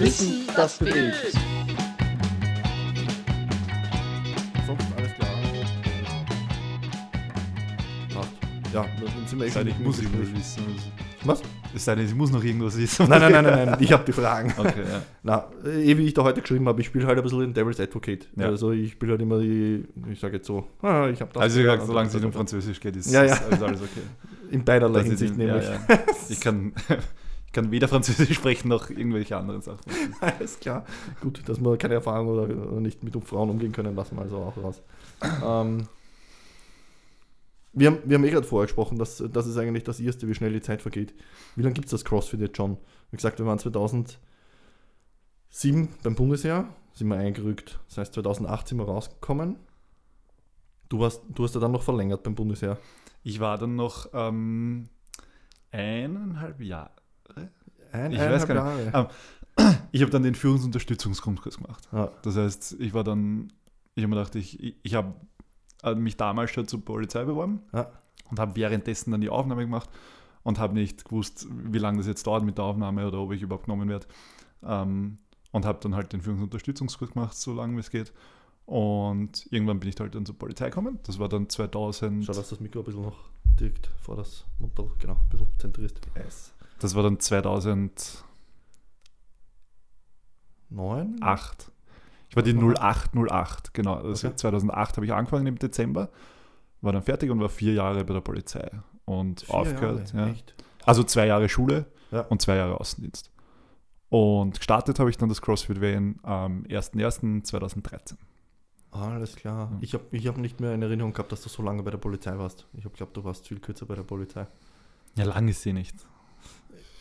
Wissen, das bewegt. So, alles klar. Ja, sind wir echt nicht. Muss ich nicht wissen. Was? Es sei denn, ich muss noch irgendwas wissen. Nein. Ich habe die Fragen. Okay, ja. Na, wie ich da heute geschrieben habe, ich spiele halt ein bisschen den Devil's Advocate. Ja. Also ich spiele halt immer die, ich sage jetzt so, ich habe das. Also gesagt, solange es nicht um Französisch geht, ist alles okay. In beiderlei Hinsicht nämlich. Ja. Ich kann weder Französisch sprechen, noch irgendwelche anderen Sachen. Alles klar. Gut, dass wir keine Erfahrung oder nicht mit Frauen umgehen können, lassen wir also auch raus. Wir haben gerade vorher gesprochen, dass das ist eigentlich das Erste, wie schnell die Zeit vergeht. Wie lange gibt es das CrossFit jetzt schon? Wie gesagt, wir waren 2007 beim Bundesheer, sind wir eingerückt. Das heißt, 2008 sind wir rausgekommen. Du hast ja dann noch verlängert beim Bundesheer. Ich war dann noch 1,5 Jahre. Ich weiß gar nicht. Jahre. Ich habe dann den Führungsunterstützungsgrundkurs gemacht. Ah. Das heißt, ich habe mich damals schon zur Polizei beworben und habe währenddessen dann die Aufnahme gemacht und habe nicht gewusst, wie lange das jetzt dauert mit der Aufnahme oder ob ich überhaupt genommen werde. Und habe dann halt den Führungsunterstützungskurs gemacht, so lange wie es geht. Und irgendwann bin ich halt dann zur Polizei gekommen. Das war dann 2000... Schau, dass das Mikro ein bisschen noch direkt vor das Mundball, genau, ein bisschen zentrierst. Yes. Das war dann 2009? 8. Ich war die 0808, genau. Also okay. 2008 habe ich angefangen im Dezember, war dann fertig und war 4 Jahre bei der Polizei und 4 aufgehört. Jahre, ja. Echt? Also 2 Jahre Schule und 2 Jahre Außendienst. Und gestartet habe ich dann das CrossFit Wien am 01.01.2013. Alles klar. Ja. Ich hab nicht mehr in Erinnerung gehabt, dass du so lange bei der Polizei warst. Ich habe geglaubt, du warst viel kürzer bei der Polizei. Ja, lang ist sie nicht.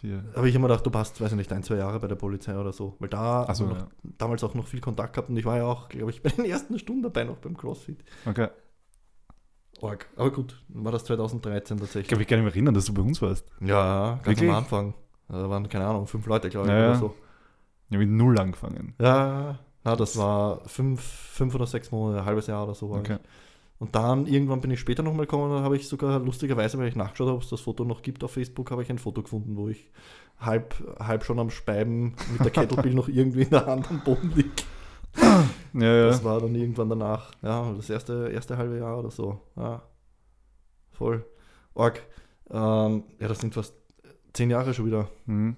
4. Aber ich habe mir gedacht, du passt, weiß ich nicht, 1-2 Jahre bei der Polizei oder so. Weil da haben wir damals auch noch viel Kontakt gehabt und ich war ja auch, glaube ich, bei den ersten Stunden dabei noch beim CrossFit. Okay. Org. Aber gut, war das 2013 tatsächlich. Ich kann mich gar nicht mehr erinnern, dass du bei uns warst. Ja, ganz wirklich? Am Anfang. Da waren, keine Ahnung, 5 Leute, glaube ich, oder so. Ich habe mit 0 angefangen. Ja, na, das war 5 oder 6 Monate, ein halbes Jahr oder so. Okay. Und dann irgendwann bin ich später nochmal gekommen und da habe ich sogar lustigerweise, weil ich nachgeschaut habe, ob es das Foto noch gibt auf Facebook, habe ich ein Foto gefunden, wo ich halb schon am Speiben mit der Kettlebell noch irgendwie in der Hand am Boden liege. Ja. Das war dann irgendwann danach. Ja, das erste halbe Jahr oder so. Ja. Voll. Org. Ja, das sind fast 10 Jahre schon wieder. Mhm.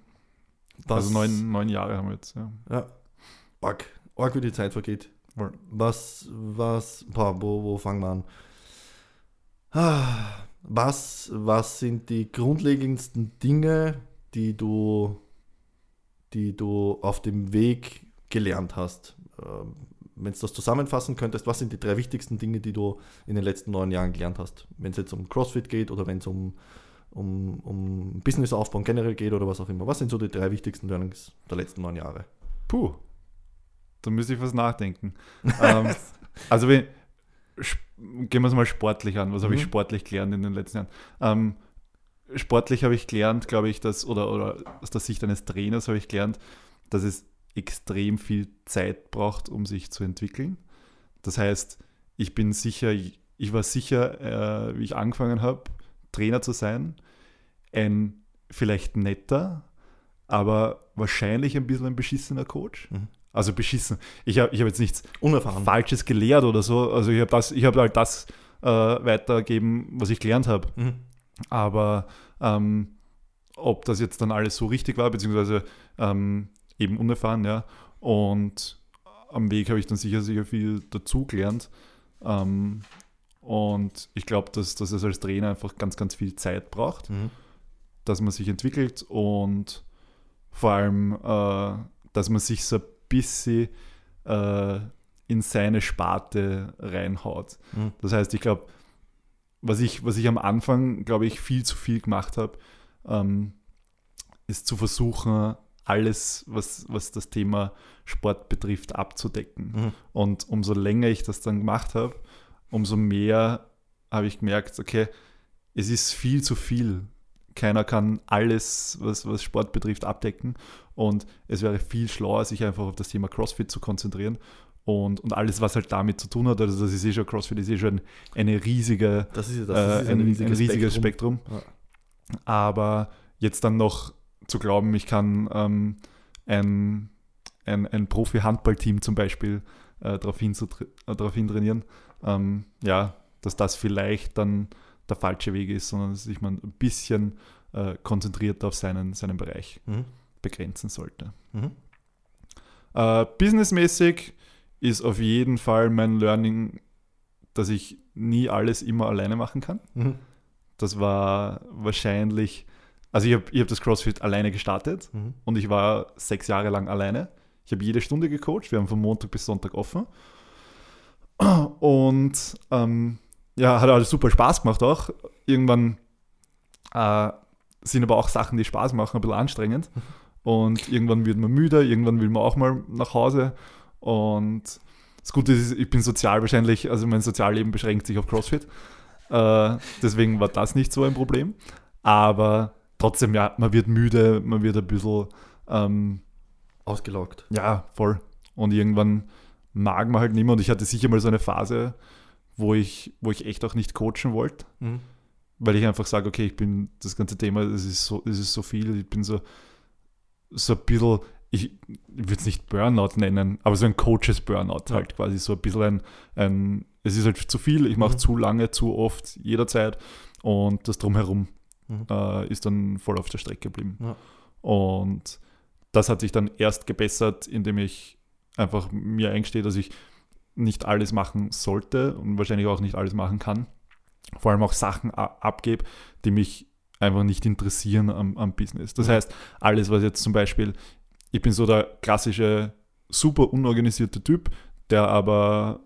Also 9 Jahre haben wir jetzt. Ja. Org, wie die Zeit vergeht. Wo fangen wir an? Was sind die grundlegendsten Dinge, die du auf dem Weg gelernt hast? Wenn du das zusammenfassen könntest, was sind die 3 wichtigsten Dinge, die du in den letzten 9 Jahren gelernt hast? Wenn es jetzt um CrossFit geht oder wenn es um Businessaufbau generell geht oder was auch immer. Was sind so die 3 wichtigsten Learnings der letzten 9 Jahre? Puh. Da müsste ich was nachdenken. Gehen wir es mal sportlich an. Was habe ich sportlich gelernt in den letzten Jahren? Sportlich habe ich gelernt, glaube ich, dass, oder aus der Sicht eines Trainers habe ich gelernt, dass es extrem viel Zeit braucht, um sich zu entwickeln. Das heißt, ich war sicher, wie ich angefangen habe, Trainer zu sein, ein vielleicht netter, aber wahrscheinlich ein bisschen ein beschissener Coach. Mhm. Also beschissen. Ich hab jetzt nichts unerfahren Falsches gelehrt oder so. Also ich hab halt das weitergegeben, was ich gelernt habe. Mhm. Aber ob das jetzt dann alles so richtig war, beziehungsweise eben unerfahren, ja. Und am Weg habe ich dann sicher viel dazu gelernt. Und ich glaube, dass es als Trainer einfach ganz, ganz viel Zeit braucht, dass man sich entwickelt und vor allem, dass man sich so bisschen in seine Sparte reinhaut. Mhm. Das heißt, ich glaube, was ich am Anfang, glaube ich, viel zu viel gemacht habe, ist zu versuchen, alles, was das Thema Sport betrifft, abzudecken. Mhm. Und umso länger ich das dann gemacht habe, umso mehr habe ich gemerkt, okay, es ist viel zu viel. Keiner kann alles, was Sport betrifft, abdecken und es wäre viel schlauer, sich einfach auf das Thema CrossFit zu konzentrieren und alles, was halt damit zu tun hat, also das ist eh schon CrossFit, ist eh schon ein riesiges Spektrum. Ja. Aber jetzt dann noch zu glauben, ich kann ein ein Profi-Handballteam zum Beispiel darauf hin trainieren, ja, dass das vielleicht dann der falsche Weg ist, sondern dass sich man ein bisschen konzentriert auf seinen Bereich begrenzen sollte. Businessmäßig ist auf jeden Fall mein Learning, dass ich nie alles immer alleine machen kann. Das war wahrscheinlich, also ich hab das CrossFit alleine gestartet und ich war 6 Jahre lang alleine. Ich habe jede Stunde gecoacht, wir haben von Montag bis Sonntag offen und ja, hat alles super Spaß gemacht auch. Irgendwann sind aber auch Sachen, die Spaß machen, ein bisschen anstrengend und irgendwann wird man müde, irgendwann will man auch mal nach Hause und das Gute ist, ich bin sozial wahrscheinlich, also mein Sozialleben beschränkt sich auf CrossFit, deswegen war das nicht so ein Problem, aber trotzdem, ja, man wird müde, man wird ein bisschen ausgelaugt. Ja, voll. Und irgendwann mag man halt nicht mehr. Und ich hatte sicher mal so eine Phase, wo ich echt auch nicht coachen wollte, weil ich einfach sage, okay, ich bin das ganze Thema, es ist so viel, ich bin so ein bisschen, ich würde es nicht Burnout nennen, aber so ein Coaches-Burnout halt quasi, so ein bisschen ein es ist halt zu viel, ich mache zu lange, zu oft, jederzeit und das Drumherum ist dann voll auf der Strecke geblieben. Ja. Und das hat sich dann erst gebessert, indem ich einfach mir eingestehe, dass ich nicht alles machen sollte und wahrscheinlich auch nicht alles machen kann. Vor allem auch Sachen abgebe, die mich einfach nicht interessieren am Business. Das heißt, alles, was jetzt zum Beispiel, ich bin so der klassische, super unorganisierte Typ, der aber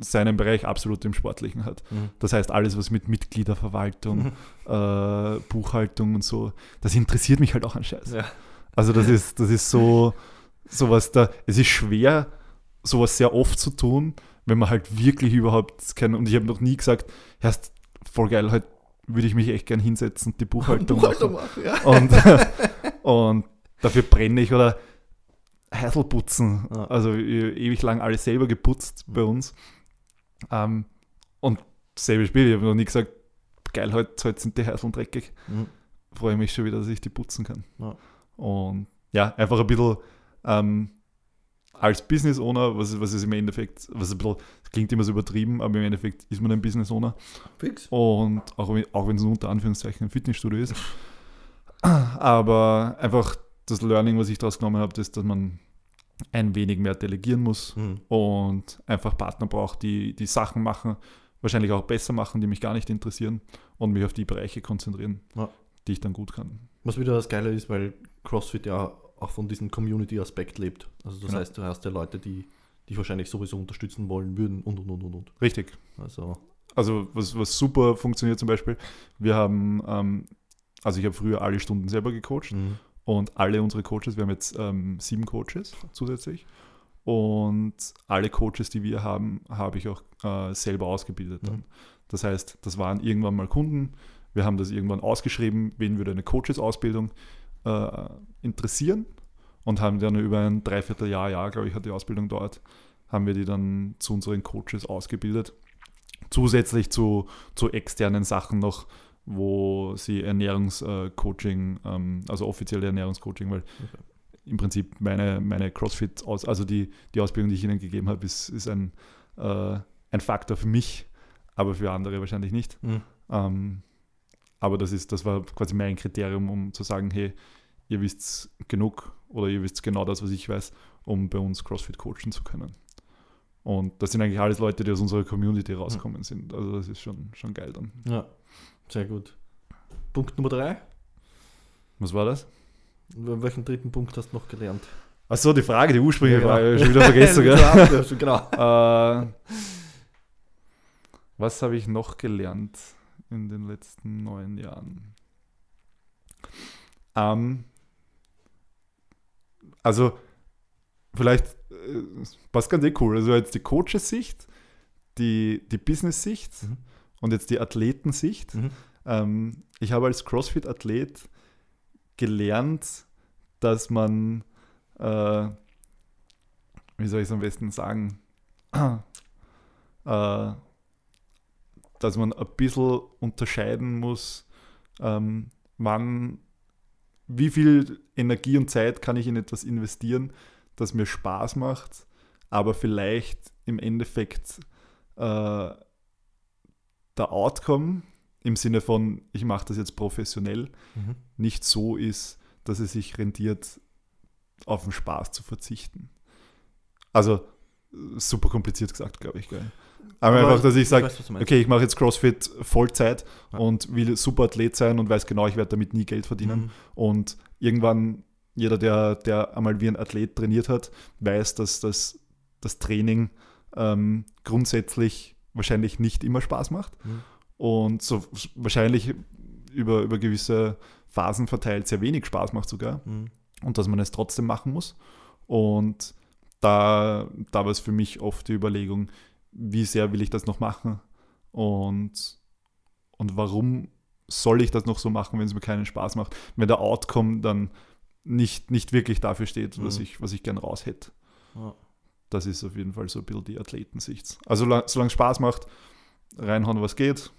seinen Bereich absolut im Sportlichen hat. Das heißt, alles, was mit Mitgliederverwaltung, Buchhaltung und so, das interessiert mich halt auch an Scheiß. Ja. Also das ist sowas da, es ist schwer, sowas sehr oft zu tun, wenn man halt wirklich überhaupt keinen, und ich habe noch nie gesagt, ja, ist voll geil, halt würde ich mich echt gern hinsetzen und die Buchhaltung machen. Ja. Und dafür brenne ich, oder Heißel putzen, also ewig lang alles selber geputzt bei uns. Und selbe Spiel, ich habe noch nie gesagt, geil, heute sind die Heißeln dreckig. Freue mich schon wieder, dass ich die putzen kann. Ja. Und ja, einfach ein bisschen als Business Owner, was ist im Endeffekt, was ein bisschen, das klingt immer so übertrieben, aber im Endeffekt ist man ein Business Owner. Fix. Und auch wenn es nur unter Anführungszeichen ein Fitnessstudio ist. Aber einfach das Learning, was ich daraus genommen habe, ist, dass man ein wenig mehr delegieren muss und einfach Partner braucht, die Sachen machen, wahrscheinlich auch besser machen, die mich gar nicht interessieren und mich auf die Bereiche konzentrieren, die ich dann gut kann. Was wieder das Geile ist, weil CrossFit ja auch von diesem Community-Aspekt lebt. Also das heißt, du hast ja Leute, die dich wahrscheinlich sowieso unterstützen wollen würden und. Richtig. Also was super funktioniert zum Beispiel, wir haben, also ich habe früher alle Stunden selber gecoacht und alle unsere Coaches, wir haben jetzt 7 Coaches zusätzlich und alle Coaches, die wir haben, habe ich auch selber ausgebildet dann. Das heißt, das waren irgendwann mal Kunden. Wir haben das irgendwann ausgeschrieben, wen würde eine Coaches-Ausbildung interessieren und haben dann über ein Dreivierteljahr, glaube ich, hat die Ausbildung dort, haben wir die dann zu unseren Coaches ausgebildet. Zusätzlich zu externen Sachen noch, wo sie Ernährungscoaching, also offizielle Ernährungscoaching, weil im Prinzip meine CrossFit, also die Ausbildung, die ich ihnen gegeben habe, ist ein Faktor für mich, aber für andere wahrscheinlich nicht. Aber das war quasi mein Kriterium, um zu sagen, hey, ihr wisst genug oder ihr wisst genau das, was ich weiß, um bei uns CrossFit coachen zu können. Und das sind eigentlich alles Leute, die aus unserer Community rauskommen sind. Also das ist schon geil dann. Ja, sehr gut. Punkt Nummer 3. Was war das? Welchen dritten Punkt hast du noch gelernt? Achso, die Frage, die ursprüngliche Frage, habe ich schon wieder vergessen. Genau. Was habe ich noch gelernt in den letzten 9 Jahren? Also vielleicht passt ganz cool. Also jetzt die Coaches-Sicht, die Business-Sicht und jetzt die Athletensicht. Ich habe als CrossFit-Athlet gelernt, dass man, wie soll ich es am besten sagen, dass man ein bisschen unterscheiden muss, wie viel Energie und Zeit kann ich in etwas investieren, das mir Spaß macht, aber vielleicht im Endeffekt der Outcome im Sinne von, ich mache das jetzt professionell, nicht so ist, dass es sich rentiert, auf den Spaß zu verzichten. Also super kompliziert gesagt, glaube ich. Gell? Aber einfach, dass ich sage, okay, ich mache jetzt CrossFit Vollzeit und will super Athlet sein und weiß genau, ich werde damit nie Geld verdienen. Und irgendwann, jeder, der einmal wie ein Athlet trainiert hat, weiß, dass das Training grundsätzlich wahrscheinlich nicht immer Spaß macht. Und so wahrscheinlich über gewisse Phasen verteilt sehr wenig Spaß macht sogar. Und dass man es trotzdem machen muss. Und da war es für mich oft die Überlegung, wie sehr will ich das noch machen und warum soll ich das noch so machen, wenn es mir keinen Spaß macht, wenn der Outcome dann nicht wirklich dafür steht, was ich gern raus hätte. Ja. Das ist auf jeden Fall so ein bisschen die Athletensicht. Also solange es Spaß macht, reinhauen, was geht,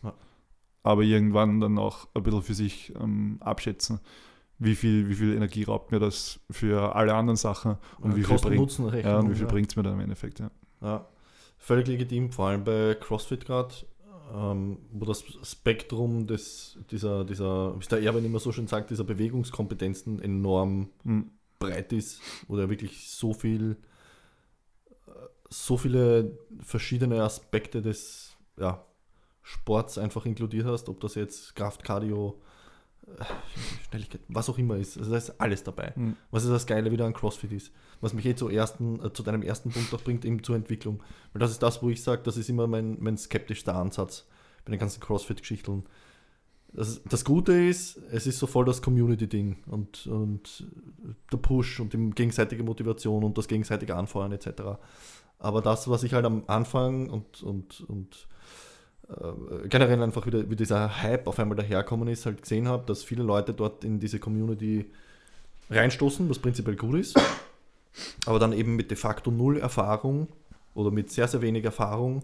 aber irgendwann dann auch ein bisschen für sich abschätzen, wie viel Energie raubt mir das für alle anderen Sachen und wie viel bringt es mir dann im Endeffekt. Ja. Völlig legitim, vor allem bei CrossFit gerade, wo das Spektrum dieser, wie der Erwin immer so schön sagt, dieser Bewegungskompetenzen enorm breit ist, wo da wirklich so viele verschiedene Aspekte des Sports einfach inkludiert hast, ob das jetzt Kraft, Cardio, Schnelligkeit, was auch immer ist. Also da ist alles dabei. Was ist das Geile wieder an CrossFit ist. Was mich zu deinem ersten Punkt auch bringt, eben zur Entwicklung. Weil das ist das, wo ich sage, das ist immer mein skeptischster Ansatz bei den ganzen CrossFit-Geschichten. Das Gute ist, es ist so voll das Community-Ding und der Push und die gegenseitige Motivation und das gegenseitige Anfeuern etc. Aber das, was ich halt am Anfang und generell einfach wieder, wie dieser Hype auf einmal daherkommen ist, halt gesehen habe, dass viele Leute dort in diese Community reinstoßen, was prinzipiell gut ist, aber dann eben mit de facto null Erfahrung oder mit sehr, sehr wenig Erfahrung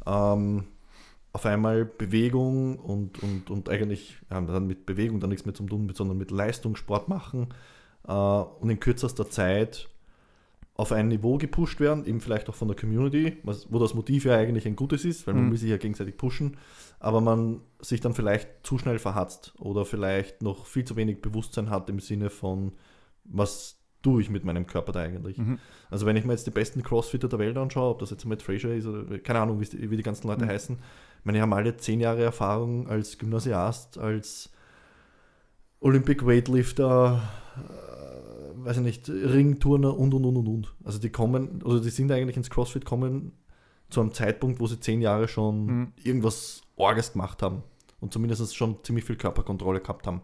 auf einmal Bewegung und eigentlich dann mit Bewegung dann nichts mehr zu tun hat, sondern mit Leistungssport machen und in kürzester Zeit auf ein Niveau gepusht werden, eben vielleicht auch von der Community, wo das Motiv ja eigentlich ein gutes ist, weil man will sich ja gegenseitig pushen, aber man sich dann vielleicht zu schnell verhatzt oder vielleicht noch viel zu wenig Bewusstsein hat im Sinne von, was tue ich mit meinem Körper da eigentlich. Also wenn ich mir jetzt die besten Crossfitter der Welt anschaue, ob das jetzt Matt Fraser ist oder keine Ahnung, wie die ganzen Leute heißen, ich meine, die haben alle 10 Jahre Erfahrung als Gymnasiast, als Olympic Weightlifter, weiß ich nicht, Ringturner und. Also die kommen, oder die sind eigentlich ins CrossFit kommen zu einem Zeitpunkt, wo sie 10 Jahre schon irgendwas Orges gemacht haben und zumindest schon ziemlich viel Körperkontrolle gehabt haben.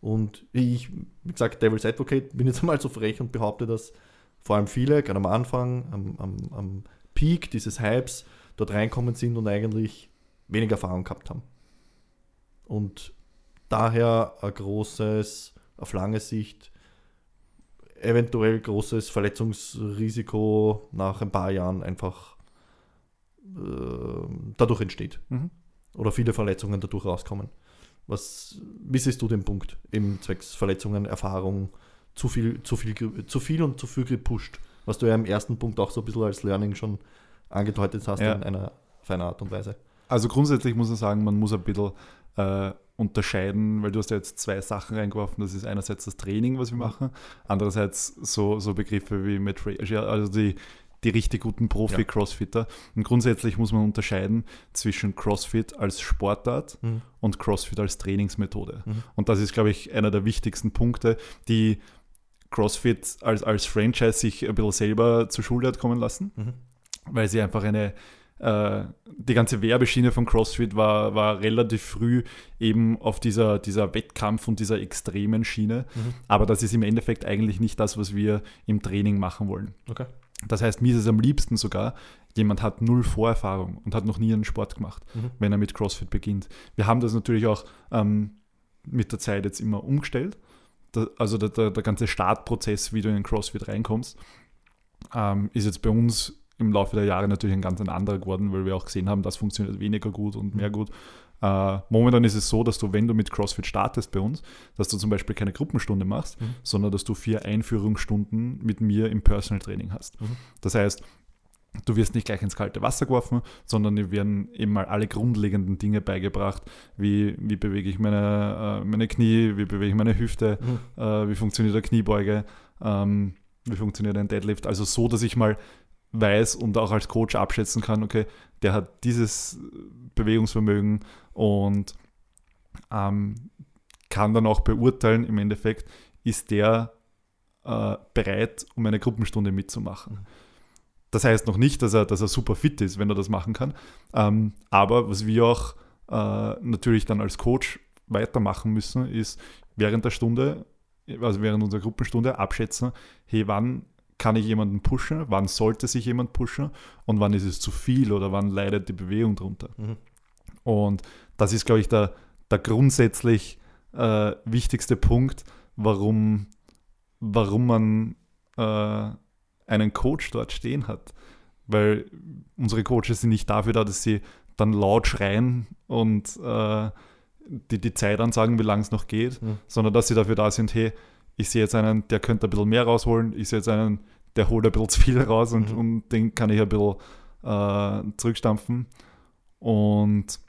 Und ich, wie gesagt, Devil's Advocate, bin jetzt mal so frech und behaupte, dass vor allem viele, gerade am Anfang, am Peak dieses Hypes, dort reinkommen sind und eigentlich weniger Erfahrung gehabt haben. Und daher auf lange Sicht, eventuell großes Verletzungsrisiko nach ein paar Jahren einfach dadurch entsteht. Oder viele Verletzungen dadurch rauskommen. Wie siehst du den Punkt? Eben zwecks Verletzungen, Erfahrung, zu viel und zu viel gepusht. Was du ja im ersten Punkt auch so ein bisschen als Learning schon angedeutet hast in einer feinen Art und Weise. Also grundsätzlich muss man sagen, man muss ein bisschen unterscheiden, weil du hast ja jetzt 2 Sachen reingeworfen. Das ist einerseits das Training, was wir machen, andererseits so Begriffe wie Matt Fraser, also die richtig guten Profi-Crossfitter. Und grundsätzlich muss man unterscheiden zwischen CrossFit als Sportart und CrossFit als Trainingsmethode. Und das ist, glaube ich, einer der wichtigsten Punkte, die CrossFit als Franchise sich ein bisschen selber zur Schulde hat kommen lassen, weil sie einfach die ganze Werbeschiene von CrossFit war relativ früh eben auf dieser Wettkampf- und dieser extremen Schiene. Aber das ist im Endeffekt eigentlich nicht das, was wir im Training machen wollen. Okay. Das heißt, mir ist es am liebsten sogar, jemand hat null Vorerfahrung und hat noch nie einen Sport gemacht, wenn er mit CrossFit beginnt. Wir haben das natürlich auch mit der Zeit jetzt immer umgestellt. Also der ganze Startprozess, wie du in CrossFit reinkommst, ist jetzt bei uns im Laufe der Jahre natürlich ein ganz anderer geworden, weil wir auch gesehen haben, das funktioniert weniger gut und mehr gut. Momentan ist es so, dass du, wenn du mit CrossFit startest bei uns, dass du zum Beispiel keine Gruppenstunde machst, sondern dass du 4 Einführungsstunden mit mir im Personal Training hast. Das heißt, du wirst nicht gleich ins kalte Wasser geworfen, sondern dir werden eben mal alle grundlegenden Dinge beigebracht, wie bewege ich meine Knie, wie bewege ich meine Hüfte, wie funktioniert der Kniebeuge, wie funktioniert ein Deadlift. Also so, dass ich mal weiß und auch als Coach abschätzen kann, okay, der hat dieses Bewegungsvermögen und kann dann auch beurteilen, im Endeffekt, ist der bereit, um eine Gruppenstunde mitzumachen. Das heißt noch nicht, dass er super fit ist, wenn er das machen kann. Aber was wir auch natürlich dann als Coach weitermachen müssen, ist während der Stunde, also während unserer Gruppenstunde, abschätzen, hey, wann kann ich jemanden pushen, wann sollte sich jemand pushen und wann ist es zu viel oder wann leidet die Bewegung drunter. Und das ist, glaube ich, der grundsätzlich wichtigste Punkt, warum man einen Coach dort stehen hat, weil unsere Coaches sind nicht dafür da, dass sie dann laut schreien und die Zeit ansagen, wie lange es noch geht, sondern dass sie dafür da sind, hey, ich sehe jetzt einen, der könnte ein bisschen mehr rausholen, ich sehe jetzt einen, der holt ein bisschen zu viel raus und den kann ich ein bisschen zurückstampfen. Und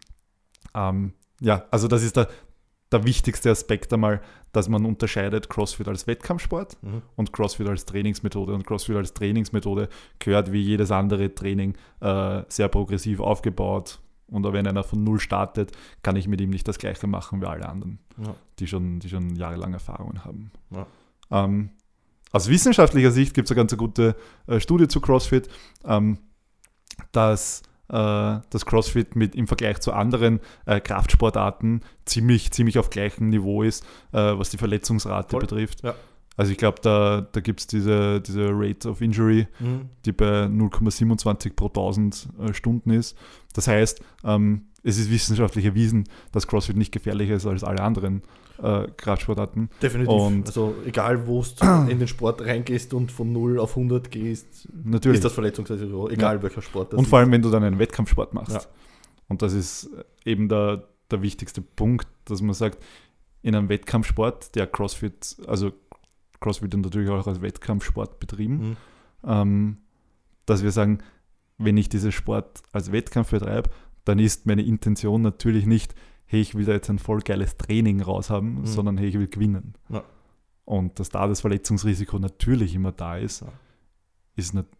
ja, also das ist der wichtigste Aspekt einmal, dass man unterscheidet CrossFit als Wettkampfsport und CrossFit als Trainingsmethode. Und CrossFit als Trainingsmethode gehört wie jedes andere Training sehr progressiv aufgebaut. Und auch wenn einer von Null startet, kann ich mit ihm nicht das Gleiche machen wie alle anderen, die schon jahrelang Erfahrungen haben. Aus wissenschaftlicher Sicht gibt es eine ganz gute Studie zu CrossFit, dass CrossFit im Vergleich zu anderen Kraftsportarten ziemlich auf gleichem Niveau ist, was die Verletzungsrate betrifft. Also ich glaube, da gibt es diese Rate of Injury, die bei 0,27 pro 1000 Stunden ist. Das heißt, es ist wissenschaftlich erwiesen, dass CrossFit nicht gefährlicher ist als alle anderen Kraftsportarten. Definitiv. Und also egal, wo du in den Sport reingehst und von 0 auf 100 gehst, natürlich ist das Verletzungsrisiko, egal welcher Sport das ist. Und vor allem, wenn du dann einen Wettkampfsport machst. Und das ist eben der wichtigste Punkt, dass man sagt, in einem Wettkampfsport, der CrossFit wird natürlich auch als Wettkampfsport betrieben, dass wir sagen, wenn ich diesen Sport als Wettkampf betreibe, dann ist meine Intention natürlich nicht, hey, ich will da jetzt ein voll geiles Training raushaben, sondern hey, ich will gewinnen. Und dass da das Verletzungsrisiko natürlich immer da ist, ist natürlich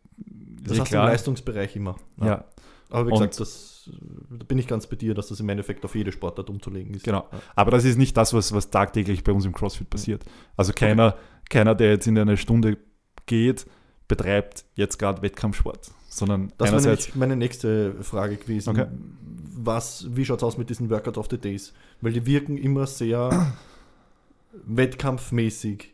klar. Das hast du im Leistungsbereich immer. Aber wie gesagt, da bin ich ganz bei dir, dass das im Endeffekt auf jede Sportart umzulegen ist. Genau, aber das ist nicht das, was tagtäglich bei uns im CrossFit passiert. Also keiner, der jetzt in eine Stunde geht, betreibt jetzt gerade Wettkampfsport, sondern das einerseits... Das wäre meine nächste Frage gewesen. Okay. Wie schaut es aus mit diesen Workout of the Days? Weil die wirken immer sehr wettkampfmäßig.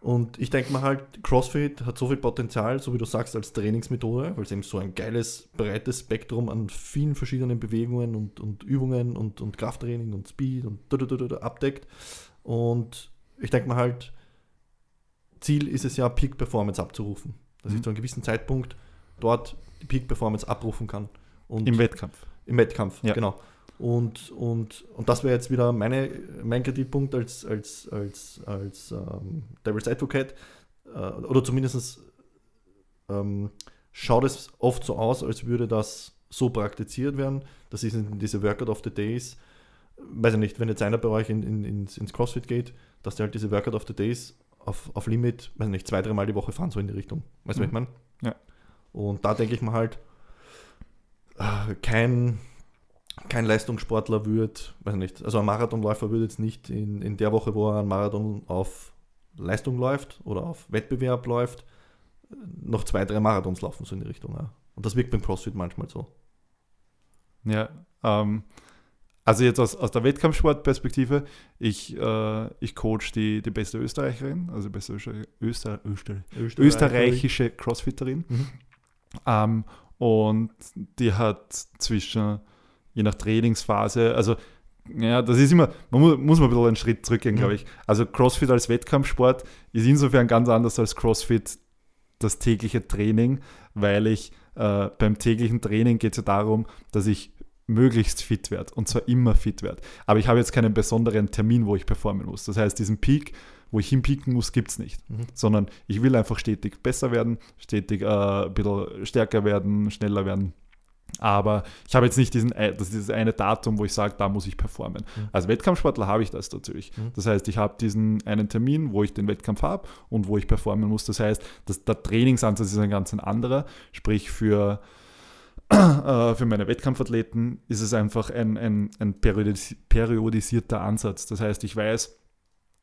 Und ich denke mal halt, CrossFit hat so viel Potenzial, so wie du sagst, als Trainingsmethode, weil es eben so ein geiles, breites Spektrum an vielen verschiedenen Bewegungen und Übungen und Krafttraining und Speed und abdeckt. Und ich denke mal halt, Ziel ist es ja, Peak Performance abzurufen. Dass ich zu einem gewissen Zeitpunkt dort die Peak Performance abrufen kann. Und im Wettkampf. Im Wettkampf, genau. Und das wäre jetzt wieder mein Kritikpunkt als Devil's Advocate, oder zumindest schaut es oft so aus, als würde das so praktiziert werden. Das ist diese Workout of the Days. Weiß ich nicht, wenn jetzt einer bei euch ins CrossFit geht, dass der halt diese Workout of the Days auf Limit, weiß ich nicht, 2-3 Mal die Woche fahren, so in die Richtung. Weißt du, was ich meine? Ja. Und da denke ich mir halt, kein Leistungssportler würde, weiß nicht, also ein Marathonläufer würde jetzt nicht in der Woche, wo er einen Marathon auf Leistung läuft oder auf Wettbewerb läuft, noch 2-3 Marathons laufen, so in die Richtung. Ja. Und das wirkt beim CrossFit manchmal so. Ja, also jetzt aus der Wettkampfsportperspektive, ich coach die beste Österreicherin, also die beste österreichische Crossfitterin. Und die hat zwischen... je nach Trainingsphase, also ja, das ist immer, man muss mal ein bisschen einen Schritt zurückgehen, glaube ich. Also CrossFit als Wettkampfsport ist insofern ganz anders als CrossFit das tägliche Training, weil ich beim täglichen Training geht es ja darum, dass ich möglichst fit werde und zwar immer fit werde. Aber ich habe jetzt keinen besonderen Termin, wo ich performen muss. Das heißt, diesen Peak, wo ich hinpieken muss, gibt es nicht. Mhm. Sondern ich will einfach stetig besser werden, stetig ein bisschen stärker werden, schneller werden. Aber ich habe jetzt nicht dieses eine Datum, wo ich sage, da muss ich performen. Mhm. Als Wettkampfsportler habe ich das natürlich. Mhm. Das heißt, ich habe diesen einen Termin, wo ich den Wettkampf habe und wo ich performen muss. Das heißt, der Trainingsansatz ist ein ganz anderer. Sprich, für meine Wettkampfathleten ist es einfach ein periodisierter Ansatz. Das heißt, ich weiß,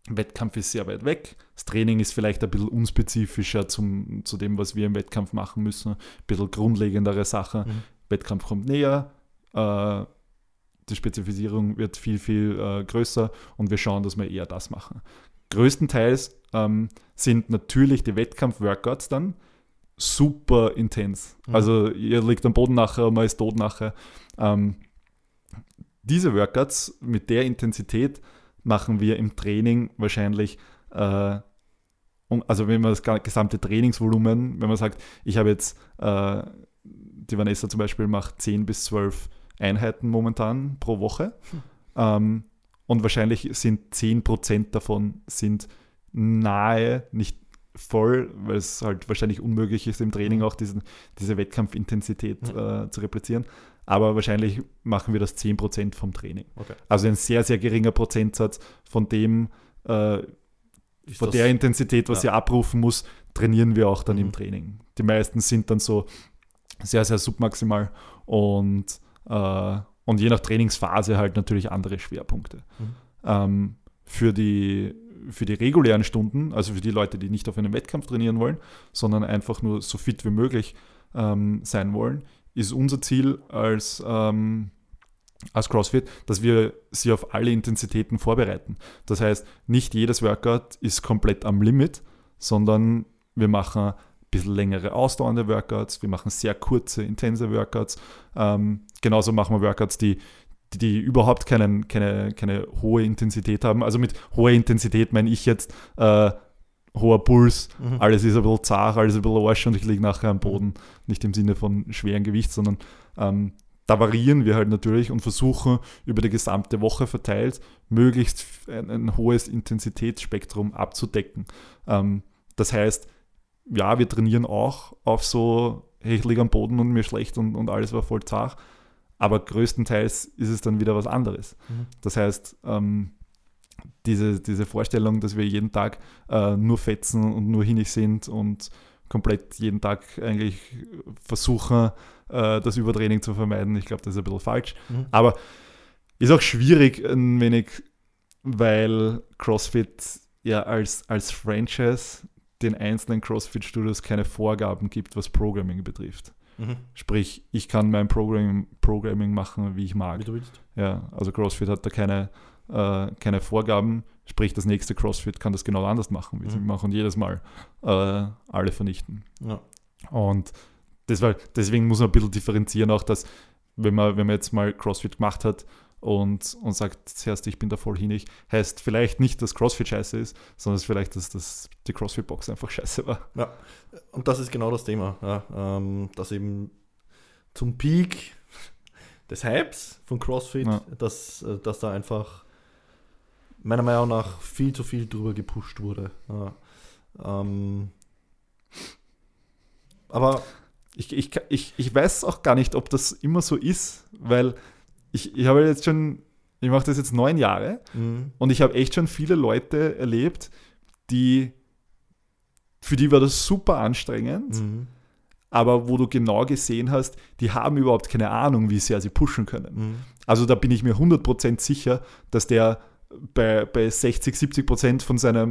Wettkampf ist sehr weit weg. Das Training ist vielleicht ein bisschen unspezifischer zu dem, was wir im Wettkampf machen müssen. Ein bisschen grundlegendere Sache. Mhm. Wettkampf kommt näher, die Spezifisierung wird viel, viel größer und wir schauen, dass wir eher das machen. Größtenteils sind natürlich die Wettkampf-Workouts dann super intens. Mhm. Also ihr liegt am Boden nachher, man ist tot nachher. Diese Workouts mit der Intensität machen wir im Training wahrscheinlich, also wenn man das gesamte Trainingsvolumen, wenn man sagt, ich habe jetzt die Vanessa zum Beispiel macht 10 bis 12 Einheiten momentan pro Woche. Und wahrscheinlich sind 10% davon sind nahe, nicht voll, weil es halt wahrscheinlich unmöglich ist, im Training auch diese Wettkampfintensität zu replizieren. Aber wahrscheinlich machen wir das 10% vom Training. Okay. Also ein sehr, sehr geringer Prozentsatz von dem, von der Intensität, was ihr abrufen muss, trainieren wir auch dann im Training. Die meisten sind dann so sehr, sehr submaximal und je nach Trainingsphase halt natürlich andere Schwerpunkte. Mhm. Für die regulären Stunden, also für die Leute, die nicht auf einen Wettkampf trainieren wollen, sondern einfach nur so fit wie möglich sein wollen, ist unser Ziel als CrossFit, dass wir sie auf alle Intensitäten vorbereiten. Das heißt, nicht jedes Workout ist komplett am Limit, sondern wir machen bisschen längere ausdauernde Workouts, wir machen sehr kurze, intense Workouts. Genauso machen wir Workouts, die überhaupt keine hohe Intensität haben. Also mit hoher Intensität meine ich jetzt hoher Puls, alles ist ein bisschen zart, alles ein bisschen Arsch und ich liege nachher am Boden. Nicht im Sinne von schweren Gewicht, sondern da variieren wir halt natürlich und versuchen über die gesamte Woche verteilt möglichst ein hohes Intensitätsspektrum abzudecken. Das heißt, ja, wir trainieren auch auf so, hey, ich liege am Boden und mir schlecht und alles war voll zart, aber größtenteils ist es dann wieder was anderes. Mhm. Das heißt, diese Vorstellung, dass wir jeden Tag nur fetzen und nur hinig sind und komplett jeden Tag eigentlich versuchen, das Übertraining zu vermeiden, ich glaube, das ist ein bisschen falsch. Mhm. Aber ist auch schwierig ein wenig, weil CrossFit ja als Franchise den einzelnen CrossFit-Studios keine Vorgaben gibt, was Programming betrifft. Mhm. Sprich, ich kann mein Programming machen, wie ich mag. Wie du willst. Ja, also CrossFit hat da keine Vorgaben. Sprich, das nächste CrossFit kann das genau anders machen, wie sie machen und jedes Mal alle vernichten. Ja. Und deswegen muss man ein bisschen differenzieren, auch dass, wenn man jetzt mal CrossFit gemacht hat, und sagt zuerst, ich bin da voll hinig, heißt vielleicht nicht, dass CrossFit scheiße ist, sondern vielleicht, dass die CrossFit-Box einfach scheiße war. Ja, und das ist genau das Thema, ja, dass eben zum Peak des Hypes von CrossFit, dass da einfach meiner Meinung nach viel zu viel drüber gepusht wurde. Ja, aber ich weiß auch gar nicht, ob das immer so ist, weil ich mache das jetzt 9 Jahre und ich habe echt schon viele Leute erlebt, für die war das super anstrengend, aber wo du genau gesehen hast, die haben überhaupt keine Ahnung, wie sehr sie pushen können. Also da bin ich mir 100% sicher, dass der bei 60-70%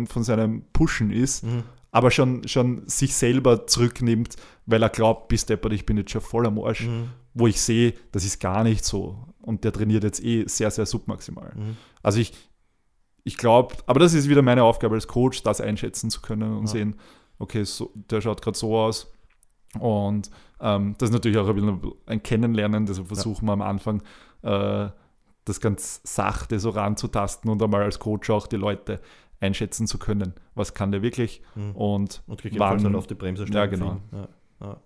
von seinem Pushen ist, aber schon sich selber zurücknimmt, weil er glaubt, bis deppert, ich bin jetzt schon voll am Arsch. Wo ich sehe, das ist gar nicht so. Und der trainiert jetzt sehr, sehr submaximal. Also ich glaube, aber das ist wieder meine Aufgabe als Coach, das einschätzen zu können und sehen, okay, so, der schaut gerade so aus. Und das ist natürlich auch ein Kennenlernen, deshalb versuchen wir am Anfang, das ganz sachte so ranzutasten und einmal als Coach auch die Leute einschätzen zu können. Was kann der wirklich? Und wann auf die Bremse stellen. Ja, genau. Ja, ja.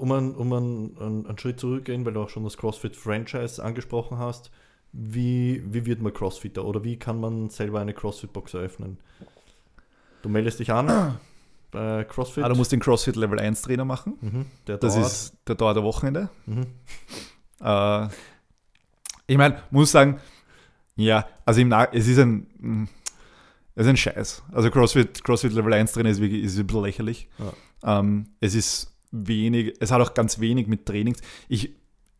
um einen Schritt zurückgehen, weil du auch schon das CrossFit-Franchise angesprochen hast, wie wird man Crossfitter oder wie kann man selber eine CrossFit-Box eröffnen? Du meldest dich an bei CrossFit. Ah, du musst den CrossFit Level 1 Trainer machen. Mhm, der dauert ein Wochenende. Mhm. Ich meine, muss sagen, ja, also es ist ein Scheiß. Also CrossFit Level 1 Trainer ist wirklich ein bisschen lächerlich. Ja. Es hat auch ganz wenig mit Trainings. Ich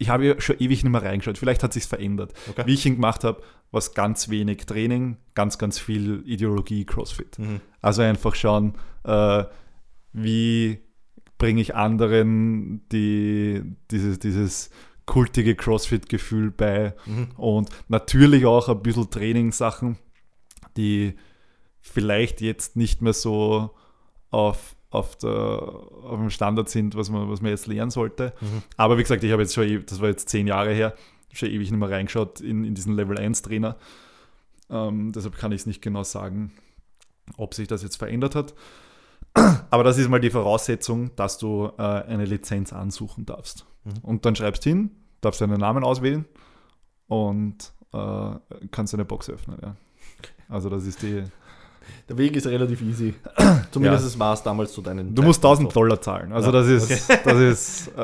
habe ja schon ewig nicht mehr reingeschaut. Vielleicht hat es sich verändert. Okay. Wie ich ihn gemacht habe, war es ganz wenig Training, ganz, ganz viel Ideologie CrossFit. Mhm. Also einfach schauen, wie bringe ich anderen dieses kultige CrossFit-Gefühl bei. Mhm. Und natürlich auch ein bisschen Trainingssachen, die vielleicht jetzt nicht mehr so auf dem Standard sind, was man jetzt lernen sollte. Mhm. Aber wie gesagt, ich habe jetzt schon, das war jetzt 10 Jahre her, schon ewig nicht mehr reingeschaut in diesen Level 1 Trainer. Deshalb kann ich es nicht genau sagen, ob sich das jetzt verändert hat. Aber das ist mal die Voraussetzung, dass du eine Lizenz ansuchen darfst. Mhm. Und dann schreibst hin, darfst deinen Namen auswählen und kannst eine Box öffnen. Ja. Also das ist die... Der Weg ist relativ easy. Zumindest es war es damals zu deinen... Du musst $1,000 zahlen. Also ja, das ist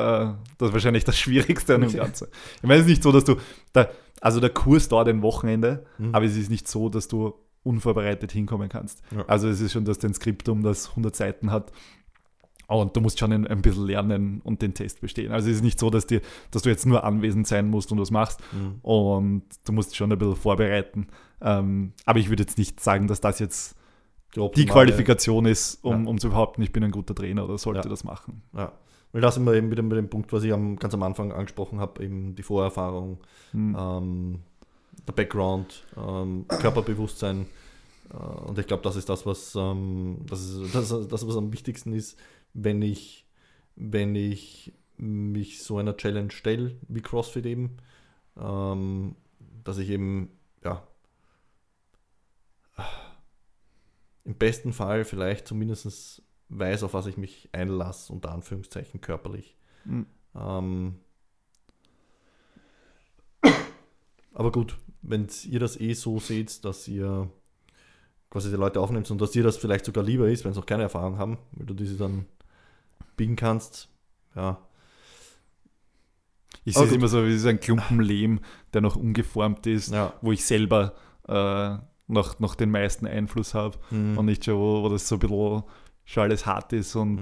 wahrscheinlich das Schwierigste an dem Ganzen. Ich meine, es ist nicht so, dass du... Der Kurs dauert ein Wochenende, aber es ist nicht so, dass du unvorbereitet hinkommen kannst. Ja. Also es ist schon, dass dein Skriptum, das 100 Seiten hat, und du musst schon ein bisschen lernen und den Test bestehen. Also es ist nicht so, dass du jetzt nur anwesend sein musst und was machst. Mhm. Und du musst schon ein bisschen vorbereiten. Aber ich würde jetzt nicht sagen, dass das jetzt die Qualifikation ist, um zu behaupten, ich bin ein guter Trainer oder sollte das machen. Ja, weil da sind wir eben wieder bei dem Punkt, was ich ganz am Anfang angesprochen habe, eben die Vorerfahrung, der Background, Körperbewusstsein. Und ich glaube, das ist das, was am wichtigsten ist, wenn ich mich so einer Challenge stelle, wie CrossFit eben, dass ich eben, im besten Fall vielleicht zumindest weiß, auf was ich mich einlasse, unter Anführungszeichen körperlich. Mhm. Aber gut, wenn ihr das so seht, dass ihr quasi die Leute aufnehmt und dass dir das vielleicht sogar lieber ist, wenn sie noch keine Erfahrung haben, weil du diese dann biegen kannst, ja. Ich sehe es immer so wie so ein Klumpen Lehm, der noch ungeformt ist, wo ich selber noch den meisten Einfluss habe und nicht schon, wo das so ein bisschen schon alles hart ist und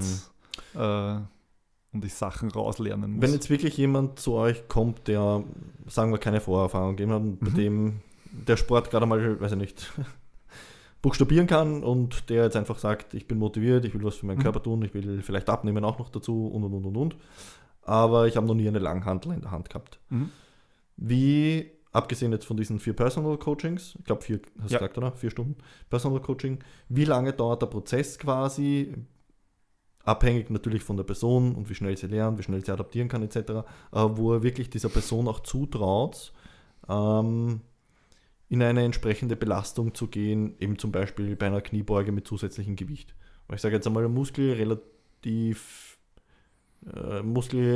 ich Sachen rauslernen muss. Wenn jetzt wirklich jemand zu euch kommt, der, sagen wir, keine Vorerfahrung gegeben hat und bei dem der Sport gerade mal, weiß ich nicht, buchstabieren kann und der jetzt einfach sagt, ich bin motiviert, ich will was für meinen Körper tun, ich will vielleicht abnehmen auch noch dazu und. Aber ich habe noch nie eine Langhantel in der Hand gehabt. Mhm. Wie, abgesehen jetzt von diesen 4 Personal Coachings, ich glaube 4, hast du gesagt, oder? 4 Stunden Personal Coaching, wie lange dauert der Prozess quasi? Abhängig natürlich von der Person und wie schnell sie lernt, wie schnell sie adaptieren kann etc., wo er wirklich dieser Person auch zutraut, in eine entsprechende Belastung zu gehen, eben zum Beispiel bei einer Kniebeuge mit zusätzlichem Gewicht. Weil ich sage jetzt einmal, der Muskel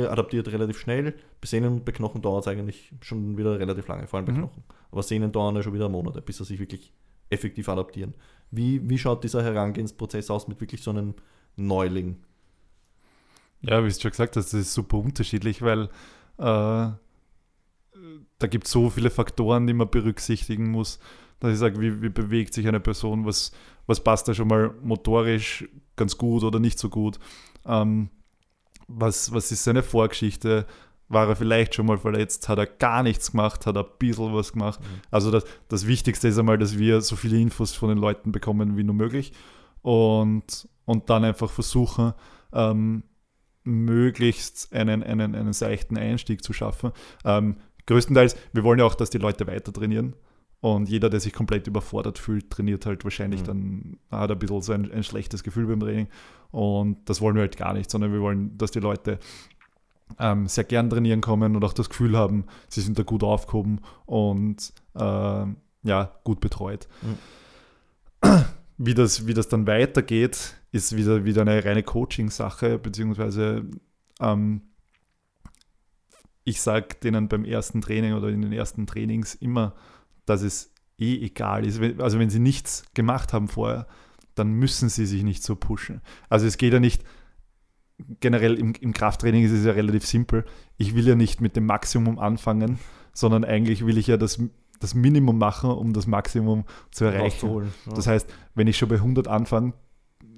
adaptiert relativ schnell, bei Sehnen und bei Knochen dauert es eigentlich schon wieder relativ lange, vor allem bei Knochen. Aber Sehnen dauern ja schon wieder Monate, bis sie sich wirklich effektiv adaptieren. Wie schaut dieser Herangehensprozess aus mit wirklich so einem Neuling? Ja, wie du schon gesagt hast, das ist super unterschiedlich, weil da gibt es so viele Faktoren, die man berücksichtigen muss, dass ich sage, wie bewegt sich eine Person, was passt da schon mal motorisch ganz gut oder nicht so gut, was ist seine Vorgeschichte, war er vielleicht schon mal verletzt, hat er gar nichts gemacht, hat er ein bisschen was gemacht. Also das Wichtigste ist einmal, dass wir so viele Infos von den Leuten bekommen, wie nur möglich und dann einfach versuchen, möglichst einen seichten Einstieg zu schaffen. Größtenteils, wir wollen ja auch, dass die Leute weiter trainieren und jeder, der sich komplett überfordert fühlt, trainiert halt wahrscheinlich dann hat ein bisschen so ein schlechtes Gefühl beim Training und das wollen wir halt gar nicht, sondern wir wollen, dass die Leute sehr gern trainieren kommen und auch das Gefühl haben, sie sind da gut aufgehoben und gut betreut. Mhm. Wie das dann weitergeht, ist wieder eine reine Coaching-Sache, beziehungsweise ich sage denen beim ersten Training oder in den ersten Trainings immer, dass es eh egal ist. Also wenn sie nichts gemacht haben vorher, dann müssen sie sich nicht so pushen. Also es geht ja nicht, generell im Krafttraining ist es ja relativ simpel. Ich will ja nicht mit dem Maximum anfangen, sondern eigentlich will ich ja das Minimum machen, um das Maximum zu erreichen. Ja. Das heißt, wenn ich schon bei 100 anfange,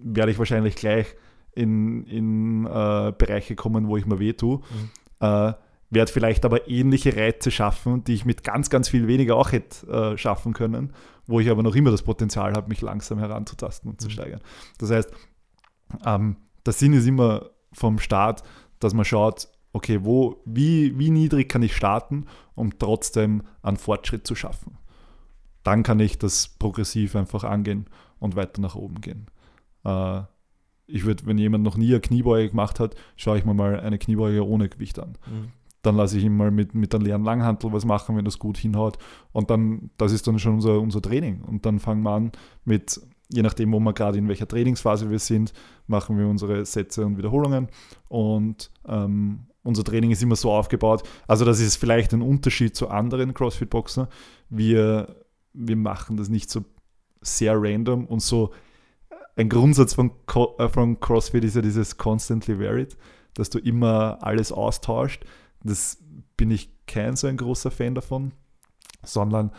werde ich wahrscheinlich gleich in Bereiche kommen, wo ich mir weh tue. Mhm. Werde vielleicht aber ähnliche Reize schaffen, die ich mit ganz, ganz viel weniger auch hätte schaffen können, wo ich aber noch immer das Potenzial habe, mich langsam heranzutasten und zu steigern. Das heißt, der Sinn ist immer vom Start, dass man schaut, okay, wie niedrig kann ich starten, um trotzdem einen Fortschritt zu schaffen. Dann kann ich das progressiv einfach angehen und weiter nach oben gehen. Ich würde, wenn jemand noch nie eine Kniebeuge gemacht hat, schaue ich mir mal eine Kniebeuge ohne Gewicht an. Mhm. Dann lasse ich ihn mal mit einem leeren Langhantel was machen, wenn das gut hinhaut. Und dann, das ist dann schon unser Training. Und dann fangen wir an mit, je nachdem, wo wir gerade in welcher Trainingsphase wir sind, machen wir unsere Sätze und Wiederholungen. Und unser Training ist immer so aufgebaut. Also das ist vielleicht ein Unterschied zu anderen CrossFit-Boxern. Wir machen das nicht so sehr random und so. Ein Grundsatz von CrossFit ist ja dieses constantly varied, dass du immer alles austauscht. Das bin ich kein so ein großer Fan davon, sondern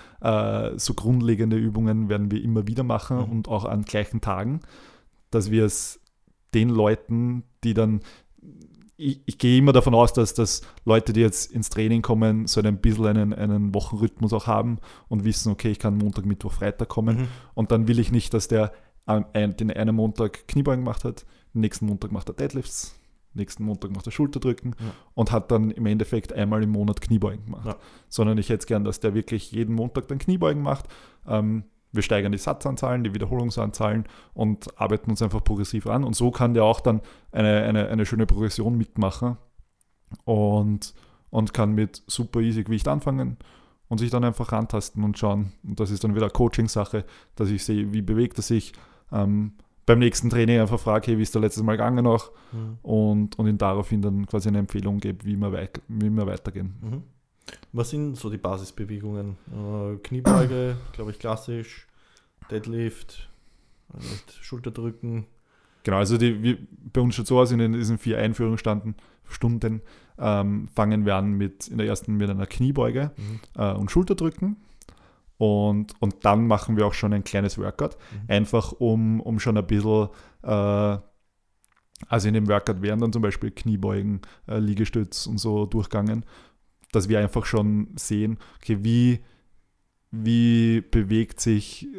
so grundlegende Übungen werden wir immer wieder machen und auch an gleichen Tagen, dass wir es den Leuten, die dann, ich gehe immer davon aus, dass das Leute, die jetzt ins Training kommen, so ein bisschen einen Wochenrhythmus auch haben und wissen, okay, ich kann Montag, Mittwoch, Freitag kommen und dann will ich nicht, dass der den einen Montag Kniebeugen gemacht hat, den nächsten Montag macht er Deadlifts, nächsten Montag macht er Schulterdrücken und hat dann im Endeffekt einmal im Monat Kniebeugen gemacht. Ja. Sondern ich hätte es gern, dass der wirklich jeden Montag dann Kniebeugen macht. Wir steigern die Satzanzahlen, die Wiederholungsanzahlen und arbeiten uns einfach progressiv an. Und so kann der auch dann eine schöne Progression mitmachen und kann mit super easy Gewicht anfangen und sich dann einfach rantasten und schauen. Und das ist dann wieder eine Coaching-Sache, dass ich sehe, wie bewegt er sich. Beim nächsten Training einfach frage, hey, wie ist der letztes Mal gegangen noch? Mhm. Und ihn daraufhin dann quasi eine Empfehlung gebe, wie wir weitergehen. Mhm. Was sind so die Basisbewegungen? Kniebeuge, glaube ich, klassisch, Deadlift, also Schulterdrücken. Genau, also bei uns schaut so aus, in diesen 4 Einführungsstunden fangen wir an in der ersten mit einer Kniebeuge und Schulterdrücken. Und dann machen wir auch schon ein kleines Workout, einfach um schon ein bisschen, also in dem Workout werden dann zum Beispiel Kniebeugen, Liegestütz und so durchgegangen, dass wir einfach schon sehen, okay, wie bewegt sich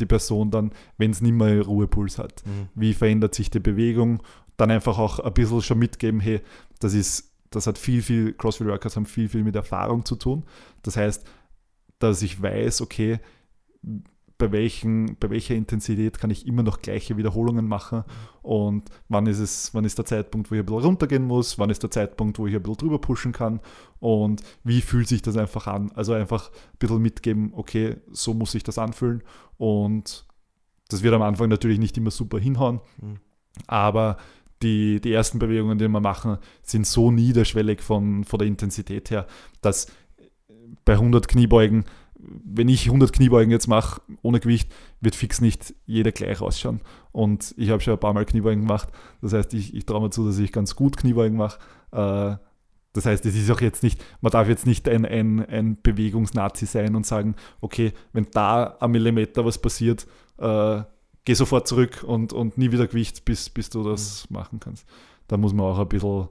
die Person dann, wenn es nicht mehr Ruhepuls hat, wie verändert sich die Bewegung, dann einfach auch ein bisschen schon mitgeben, hey, das hat viel, CrossFit-Workouts haben viel mit Erfahrung zu tun, das heißt, dass ich weiß, okay, bei welcher Intensität kann ich immer noch gleiche Wiederholungen machen und wann ist der Zeitpunkt, wo ich ein bisschen runtergehen muss, wann ist der Zeitpunkt, wo ich ein bisschen drüber pushen kann und wie fühlt sich das einfach an. Also einfach ein bisschen mitgeben, okay, so muss sich das anfühlen und das wird am Anfang natürlich nicht immer super hinhauen, aber die ersten Bewegungen, die wir machen, sind so niederschwellig von der Intensität her, dass bei 100 Kniebeugen, wenn ich 100 Kniebeugen jetzt mache, ohne Gewicht, wird fix nicht jeder gleich ausschauen. Und ich habe schon ein paar Mal Kniebeugen gemacht. Das heißt, ich traue mir zu, dass ich ganz gut Kniebeugen mache. Das heißt, es ist auch jetzt nicht, man darf jetzt nicht ein Bewegungsnazi sein und sagen, okay, wenn da am Millimeter was passiert, geh sofort zurück und nie wieder Gewicht, bis du das machen kannst. Da muss man auch ein bisschen,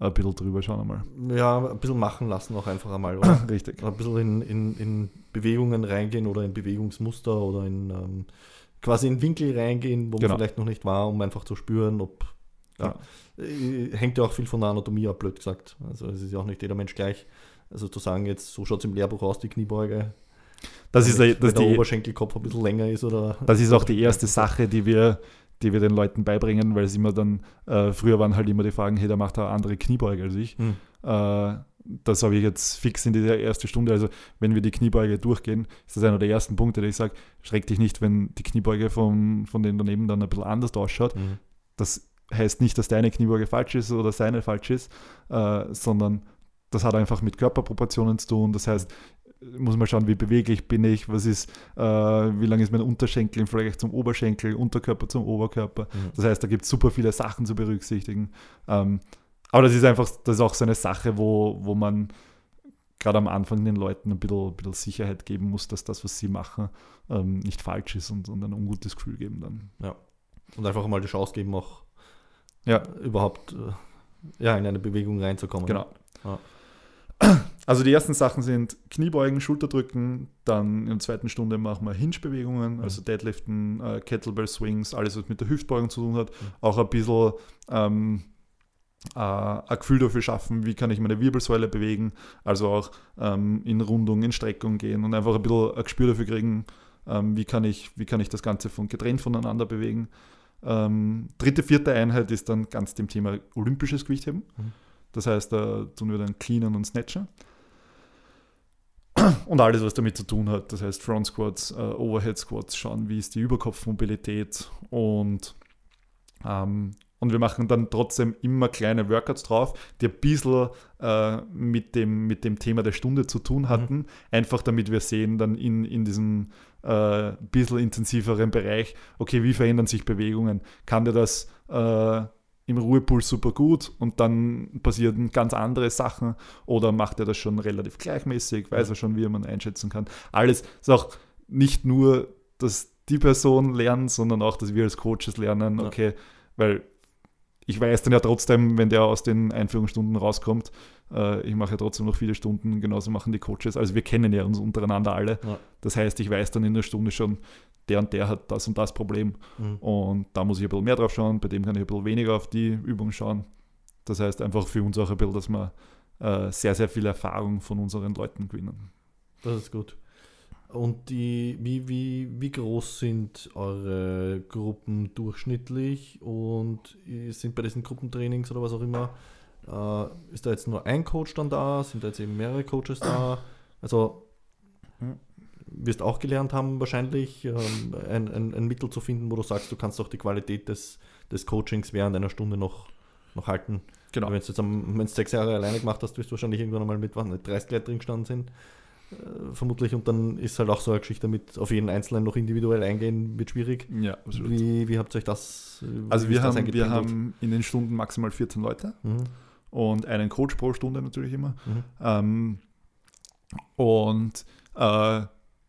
ein bisschen drüber schauen einmal. Ja, ein bisschen machen lassen auch einfach einmal. Oder? Richtig. Ein bisschen in Bewegungen reingehen oder in Bewegungsmuster oder quasi in Winkel reingehen, wo man vielleicht noch nicht war, um einfach zu spüren, ob... Ja. Hängt ja auch viel von der Anatomie ab, blöd gesagt. Also es ist ja auch nicht jeder Mensch gleich. Also zu sagen, jetzt so schaut es im Lehrbuch aus, die Kniebeuge. Wenn der Oberschenkelkopf ein bisschen länger ist oder... Das ist auch die erste Sache, die wir den Leuten beibringen, weil es immer dann, früher waren halt immer die Fragen, hey, der macht da andere Kniebeuge als ich. Das habe ich jetzt fix in dieser ersten Stunde. Also wenn wir die Kniebeuge durchgehen, ist das einer der ersten Punkte, der ich sage, schreck dich nicht, wenn die Kniebeuge von denen daneben dann ein bisschen anders ausschaut. Das heißt nicht, dass deine Kniebeuge falsch ist oder seine falsch ist, sondern das hat einfach mit Körperproportionen zu tun. Das heißt, muss man schauen, wie beweglich bin ich, was ist, wie lang ist mein Unterschenkel im Vergleich zum Oberschenkel, Unterkörper zum Oberkörper. Mhm. Das heißt, da gibt es super viele Sachen zu berücksichtigen. Aber das ist einfach, das ist auch so eine Sache, wo man gerade am Anfang den Leuten ein bisschen Sicherheit geben muss, dass das, was sie machen, nicht falsch ist und ein ungutes Gefühl geben dann. Ja. Und einfach mal die Chance geben, auch überhaupt in eine Bewegung reinzukommen. Genau. Ja. Also die ersten Sachen sind Kniebeugen, Schulterdrücken, dann in der zweiten Stunde machen wir Hinge-Bewegungen, also Deadliften, Kettlebell-Swings, alles, was mit der Hüftbeugung zu tun hat. Auch ein bisschen ein Gefühl dafür schaffen, wie kann ich meine Wirbelsäule bewegen, also auch in Rundung, in Streckung gehen und einfach ein bisschen ein Gespür dafür kriegen, wie kann ich das Ganze getrennt voneinander bewegen. Dritte, vierte Einheit ist dann ganz dem Thema olympisches Gewichtheben. Mhm. Das heißt, da tun wir dann Cleanen und Snatchen. Und alles, was damit zu tun hat. Das heißt Front Squats, Overhead Squats, schauen, wie ist die Überkopfmobilität. Und wir machen dann trotzdem immer kleine Workouts drauf, die ein bisschen mit dem Thema der Stunde zu tun hatten. Mhm. Einfach damit wir sehen, dann in diesem bisschen intensiveren Bereich, okay, wie verändern sich Bewegungen? Kann der das im Ruhepuls super gut und dann passieren ganz andere Sachen oder macht er das schon relativ gleichmäßig, weiß er schon, wie man einschätzen kann. Alles ist auch nicht nur, dass die Person lernt, sondern auch, dass wir als Coaches lernen, okay, weil ich weiß dann ja trotzdem, wenn der aus den Einführungsstunden rauskommt, ich mache ja trotzdem noch viele Stunden, genauso machen die Coaches, also wir kennen ja uns untereinander alle, das heißt, ich weiß dann in der Stunde schon, der und der hat das und das Problem. Mhm. Und da muss ich ein bisschen mehr drauf schauen, bei dem kann ich ein bisschen weniger auf die Übung schauen. Das heißt einfach für uns auch ein bisschen, dass wir sehr, sehr viel Erfahrung von unseren Leuten gewinnen. Das ist gut. Und wie groß sind eure Gruppen durchschnittlich und sind bei diesen Gruppentrainings oder was auch immer, ist da jetzt nur ein Coach dann da, sind da jetzt eben mehrere Coaches da? Also wirst auch gelernt haben, wahrscheinlich ein Mittel zu finden, wo du sagst, du kannst auch die Qualität des Coachings während einer Stunde noch halten. Genau. Wenn du 6 Jahre alleine gemacht hast, wirst du wahrscheinlich irgendwann einmal mit 30 Leuten drin gestanden sind, vermutlich. Und dann ist halt auch so eine Geschichte mit auf jeden Einzelnen noch individuell eingehen, wird schwierig. Ja, absolut. Wie habt ihr euch das Also wir haben in den Stunden maximal 14 Leute und einen Coach pro Stunde natürlich immer. Mhm.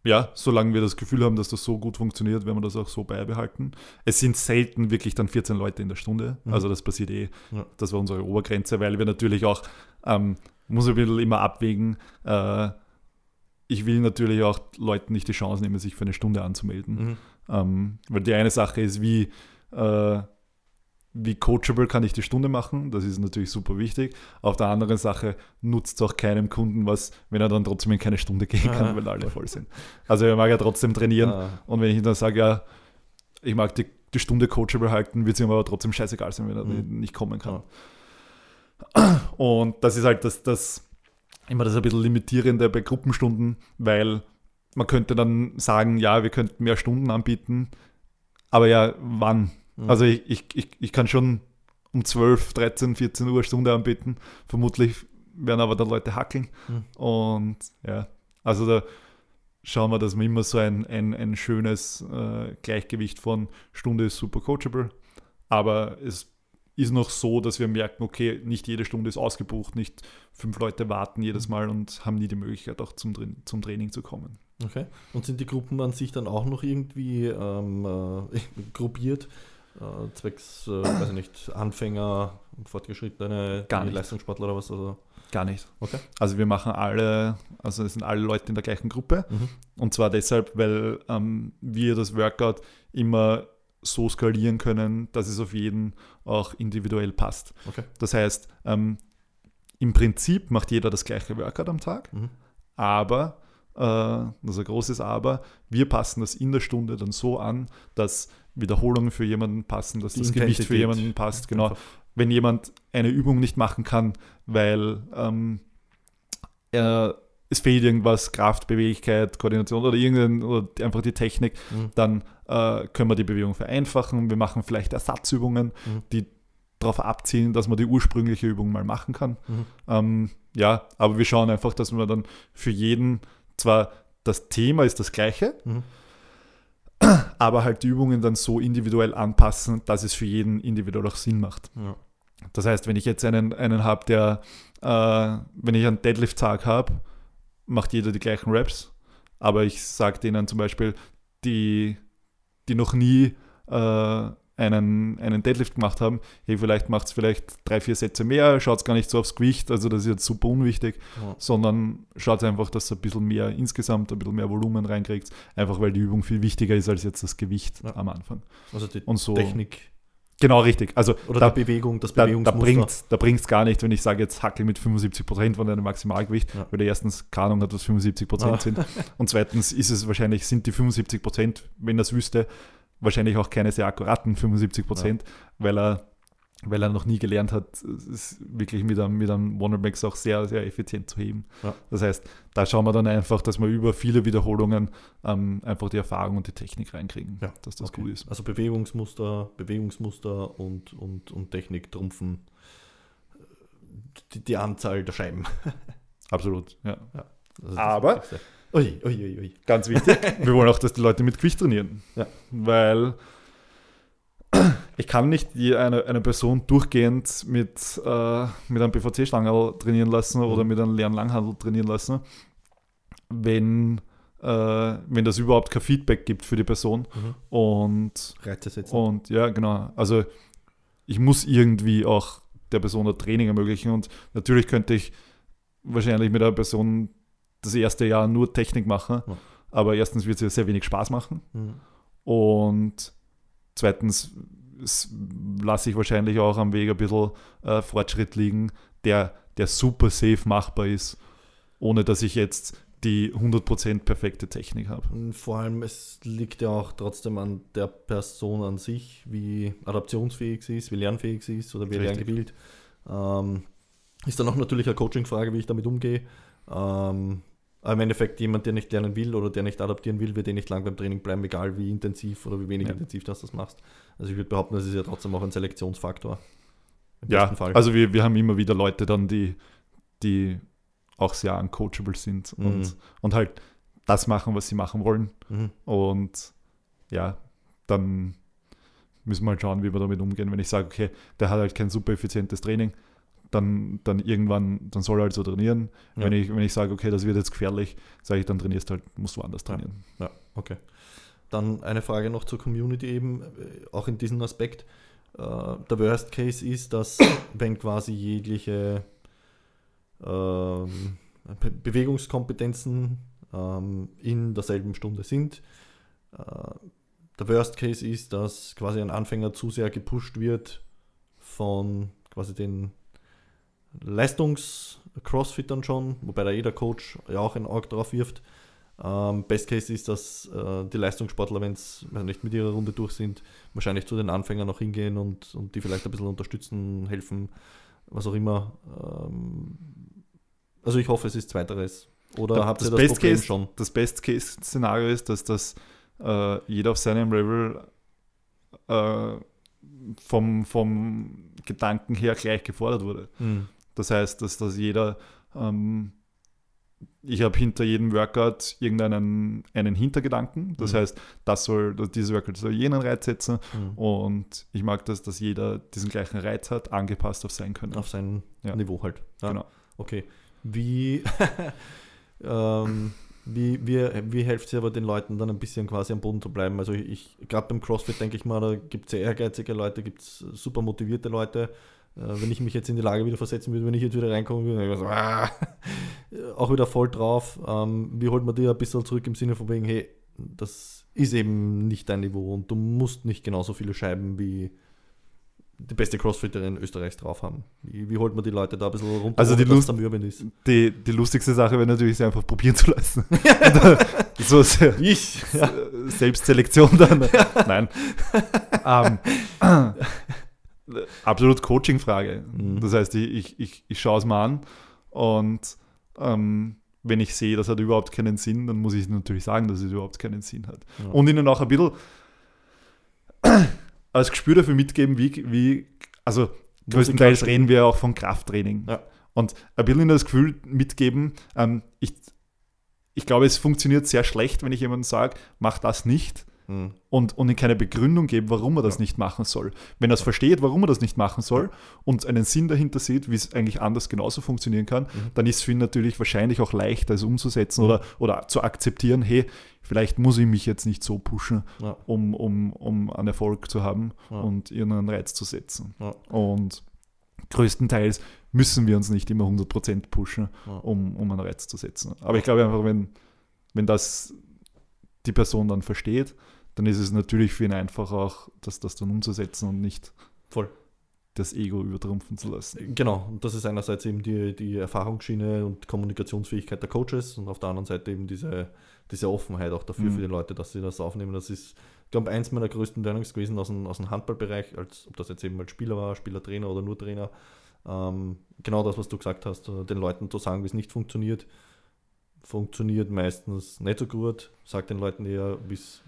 Ja, solange wir das Gefühl haben, dass das so gut funktioniert, werden wir das auch so beibehalten. Es sind selten wirklich dann 14 Leute in der Stunde. Mhm. Also das passiert Das war unsere Obergrenze, weil wir natürlich auch, muss ich immer abwägen, ich will natürlich auch Leuten nicht die Chance nehmen, sich für eine Stunde anzumelden. Mhm. Weil die eine Sache ist, wie coachable kann ich die Stunde machen? Das ist natürlich super wichtig. Auf der anderen Sache nutzt es auch keinem Kunden was, wenn er dann trotzdem in keine Stunde gehen kann, weil alle voll sind. Also er mag ja trotzdem trainieren. Und wenn ich dann sage, ja, ich mag die Stunde coachable halten, wird es ihm aber trotzdem scheißegal sein, wenn er nicht kommen kann. Ja. Und das ist halt das immer das ein bisschen Limitierende bei Gruppenstunden, weil man könnte dann sagen, ja, wir könnten mehr Stunden anbieten, aber ja, wann? Also ich kann schon um 12, 13, 14 Uhr Stunde anbieten. Vermutlich werden aber dann Leute hackeln. Und ja, also da schauen wir, dass wir immer so ein schönes Gleichgewicht von Stunde ist super coachable. Aber es ist noch so, dass wir merken, okay, nicht jede Stunde ist ausgebucht, nicht 5 Leute warten jedes Mal und haben nie die Möglichkeit auch zum Training zu kommen. Okay. Und sind die Gruppen an sich dann auch noch irgendwie gruppiert? Zwecks, weiß ich nicht, Anfänger, Fortgeschrittene, Leistungssportler oder was? Also. Gar nicht. Okay. Also wir machen es sind alle Leute in der gleichen Gruppe. Mhm. Und zwar deshalb, weil wir das Workout immer so skalieren können, dass es auf jeden auch individuell passt. Okay. Das heißt, im Prinzip macht jeder das gleiche Workout am Tag, aber, das ist ein großes Aber, wir passen das in der Stunde dann so an, dass Wiederholungen für jemanden passen, dass das Gewicht für jemanden passt. Genau. Einfach. Wenn jemand eine Übung nicht machen kann, weil es fehlt irgendwas, Kraft, Beweglichkeit, Koordination oder einfach die Technik, dann können wir die Bewegung vereinfachen. Wir machen vielleicht Ersatzübungen, die darauf abzielen, dass man die ursprüngliche Übung mal machen kann. Mhm. Ja, aber wir schauen einfach, dass wir dann für jeden, zwar das Thema ist das gleiche, mhm, aber halt die Übungen dann so individuell anpassen, dass es für jeden individuell auch Sinn macht. Ja. Das heißt, wenn ich jetzt einen habe, der, wenn ich einen Deadlift-Tag habe, macht jeder die gleichen Reps, aber ich sage denen zum Beispiel, die noch nie einen Deadlift gemacht haben, hey, vielleicht macht es 3-4 Sätze mehr, schaut es gar nicht so aufs Gewicht, also das ist jetzt super unwichtig, ja, sondern schaut einfach, dass ihr ein bisschen mehr insgesamt, ein bisschen mehr Volumen reinkriegt, einfach weil die Übung viel wichtiger ist als jetzt das Gewicht, ja, am Anfang. Also die und so, Technik. Genau, richtig. Also oder da, die Bewegung, das Bewegungsmuster. Da bringt es gar nicht, wenn ich sage, jetzt hackel mit 75% von deinem Maximalgewicht, ja, weil erstens keine Ahnung hat, was 75% sind und zweitens ist es wahrscheinlich, sind die 75%, wenn das wüsste, wahrscheinlich auch keine sehr akkuraten 75%, ja, weil er noch nie gelernt hat, es wirklich mit einem One-Max auch sehr, sehr effizient zu heben. Ja. Das heißt, da schauen wir dann einfach, dass wir über viele Wiederholungen einfach die Erfahrung und die Technik reinkriegen, ja, dass das okay, gut ist. Also Bewegungsmuster und Technik trumpfen die Anzahl der Scheiben. Absolut, ja, ja, das aber das ganz wichtig, wir wollen auch, dass die Leute mit Gewicht trainieren, ja, weil ich kann nicht eine Person durchgehend mit einem PVC-Stangerl trainieren lassen oder mit einem leeren Langhandel trainieren lassen, wenn das überhaupt kein Feedback gibt für die Person. Mhm. Und Reize setzen. Und ja, genau. Also ich muss irgendwie auch der Person ein Training ermöglichen und natürlich könnte ich wahrscheinlich mit einer Person das erste Jahr nur Technik machen, ja, aber erstens wird es ja sehr wenig Spaß machen, mhm, und zweitens lasse ich wahrscheinlich auch am Weg ein bisschen Fortschritt liegen, der super safe machbar ist, ohne dass ich jetzt die 100% perfekte Technik habe. Und vor allem, es liegt ja auch trotzdem an der Person an sich, wie adaptionsfähig sie ist, wie lernfähig sie ist oder wie lerngebildet. Ist dann auch natürlich eine Coaching-Frage, wie ich damit umgehe. Aber im Endeffekt, jemand, der nicht lernen will oder der nicht adaptieren will, wird eh nicht lang beim Training bleiben, egal wie intensiv oder wie wenig, ja, intensiv das machst. Also ich würde behaupten, das ist ja trotzdem auch ein Selektionsfaktor. Im, ja, besten Fall. Also wir haben immer wieder Leute dann, die auch sehr uncoachable sind, mhm, und halt das machen, was sie machen wollen. Mhm. Und ja, dann müssen wir halt schauen, wie wir damit umgehen. Wenn ich sage, okay, der hat halt kein super effizientes Training, dann irgendwann, dann soll er halt so trainieren. Ja. Wenn ich sage, okay, das wird jetzt gefährlich, sage ich, dann trainierst du halt, musst du anders trainieren. Ja, okay. Dann eine Frage noch zur Community eben, auch in diesem Aspekt. Der Worst Case ist, dass wenn quasi jegliche Bewegungskompetenzen in derselben Stunde sind, der Worst Case ist, dass quasi ein Anfänger zu sehr gepusht wird von quasi den Leistungs-Crossfittern schon, wobei da jeder Coach ja auch ein Auge drauf wirft. Best Case ist, dass die Leistungssportler, wenn es nicht mit ihrer Runde durch sind, wahrscheinlich zu den Anfängern noch hingehen und die vielleicht ein bisschen unterstützen, helfen, was auch immer. Also ich hoffe, es ist Zweiteres. Oder habt ihr das Problem schon? Das Best Case-Szenario ist, dass das jeder auf seinem Level vom Gedanken her gleich gefordert wurde. Mhm. Das heißt, dass jeder, ich habe hinter jedem Workout einen Hintergedanken. Das, mhm, heißt, dieses Workout soll jenen Reiz setzen, mhm, und ich mag das, dass jeder diesen gleichen Reiz hat, angepasst auf sein Können. Auf sein, ja, Niveau halt. Ja. Genau. Okay. Wie hilft es aber den Leuten dann ein bisschen quasi am Boden zu bleiben? Also ich gerade beim CrossFit denke ich mal, da gibt es sehr ehrgeizige Leute, gibt es super motivierte Leute. Wenn ich mich jetzt in die Lage wieder versetzen würde, wenn ich jetzt wieder reinkommen würde, dann wäre ich so, auch wieder voll drauf. Wie holt man die ein bisschen zurück im Sinne von wegen, hey, das ist eben nicht dein Niveau und du musst nicht genauso viele Scheiben wie die beste Crossfitterin Österreichs drauf haben. Wie holt man die Leute da ein bisschen runter, also die Lust am Üben ist? Die lustigste Sache wäre natürlich, sie einfach probieren zu lassen. So Selbstselektion dann. Nein. Absolut Coaching-Frage. Mhm. Das heißt, ich schaue es mal an und wenn ich sehe, das hat überhaupt keinen Sinn, dann muss ich natürlich sagen, dass es überhaupt keinen Sinn hat. Ja. Und ihnen auch ein bisschen als Gespür dafür mitgeben, also Größtenteils reden wir auch von Krafttraining. Ja. Und ein bisschen das Gefühl mitgeben, ich glaube, es funktioniert sehr schlecht, wenn ich jemandem sage, mach das nicht und ihm keine Begründung geben, warum er das nicht machen soll. Wenn er es versteht, warum er das nicht machen soll und einen Sinn dahinter sieht, wie es eigentlich anders genauso funktionieren kann, dann ist es für ihn natürlich wahrscheinlich auch leichter, es umzusetzen oder zu akzeptieren, hey, vielleicht muss ich mich jetzt nicht so pushen, um einen Erfolg zu haben und irgendeinen Reiz zu setzen. Ja. Und größtenteils müssen wir uns nicht immer 100% pushen, um einen Reiz zu setzen. Aber ich glaube einfach, wenn das die Person dann versteht, dann ist es natürlich für ihn einfacher auch, das dann umzusetzen und nicht das Ego übertrumpfen zu lassen. Genau, und das ist einerseits eben die Erfahrungsschiene und Kommunikationsfähigkeit der Coaches und auf der anderen Seite eben diese Offenheit auch dafür für die Leute, dass sie das aufnehmen. Das ist, ich glaube, eins meiner größten Learnings gewesen aus dem Handballbereich, als ob das jetzt eben als Spieler war, Spielertrainer oder nur Trainer. Genau das, was du gesagt hast, den Leuten zu sagen, wie es nicht funktioniert, funktioniert meistens nicht so gut. Sagt den Leuten eher, wie es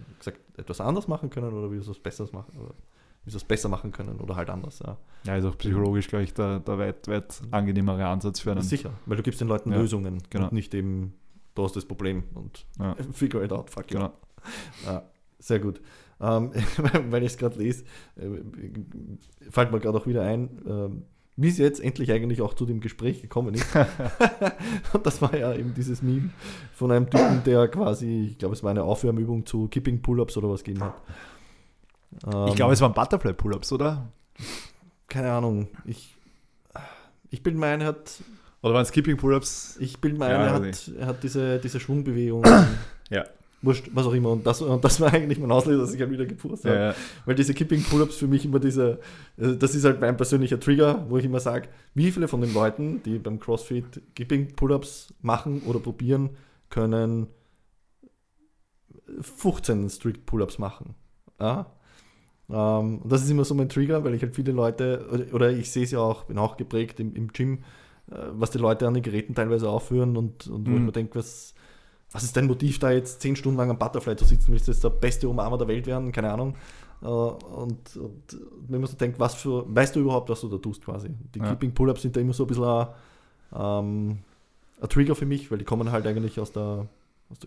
etwas anders machen können oder wie sie es besser machen können oder halt anders. Ja, ist auch psychologisch, glaube ich, der weit angenehmere Ansatz für einen. Sicher, weil du gibst den Leuten Lösungen und nicht eben, du hast das Problem und figure it out, fuck you. Ja, sehr gut. Weil ich es gerade lese, fällt mir gerade auch wieder ein, wie es jetzt endlich eigentlich auch zu dem Gespräch gekommen ist. Und das war ja eben dieses Meme von einem Typen, der quasi, ich glaube, es war eine Aufwärmübung zu Kipping Pull-Ups oder was gegeben hat. Ich glaube, es waren Butterfly Pull-Ups, oder? Keine Ahnung. Ich bin mein, er hat... Oder waren es Kipping Pull-Ups? Ich bin mein, er hat diese Schwungbewegung. Ja. Wurscht, was auch immer. Und das war eigentlich mein Auslöser, dass ich halt wieder gepustet habe. Ja. Weil diese Kipping-Pull-Ups für mich immer das ist halt mein persönlicher Trigger, wo ich immer sage, wie viele von den Leuten, die beim CrossFit Kipping-Pull-Ups machen oder probieren, können 15 Strict-Pull-Ups machen. Ja? Und das ist immer so mein Trigger, weil ich halt viele Leute, oder ich sehe es ja auch, bin auch geprägt im Gym, was die Leute an den Geräten teilweise aufführen und wo ich mir denke, was ist dein Motiv, da jetzt 10 Stunden lang am Butterfly zu sitzen? Willst du jetzt der beste Umarmer der Welt werden? Keine Ahnung. Und wenn man so denkt, weißt du überhaupt, was du da tust quasi? Die Kipping-Pull-Ups sind da immer so ein bisschen ein Trigger für mich, weil die kommen halt eigentlich aus der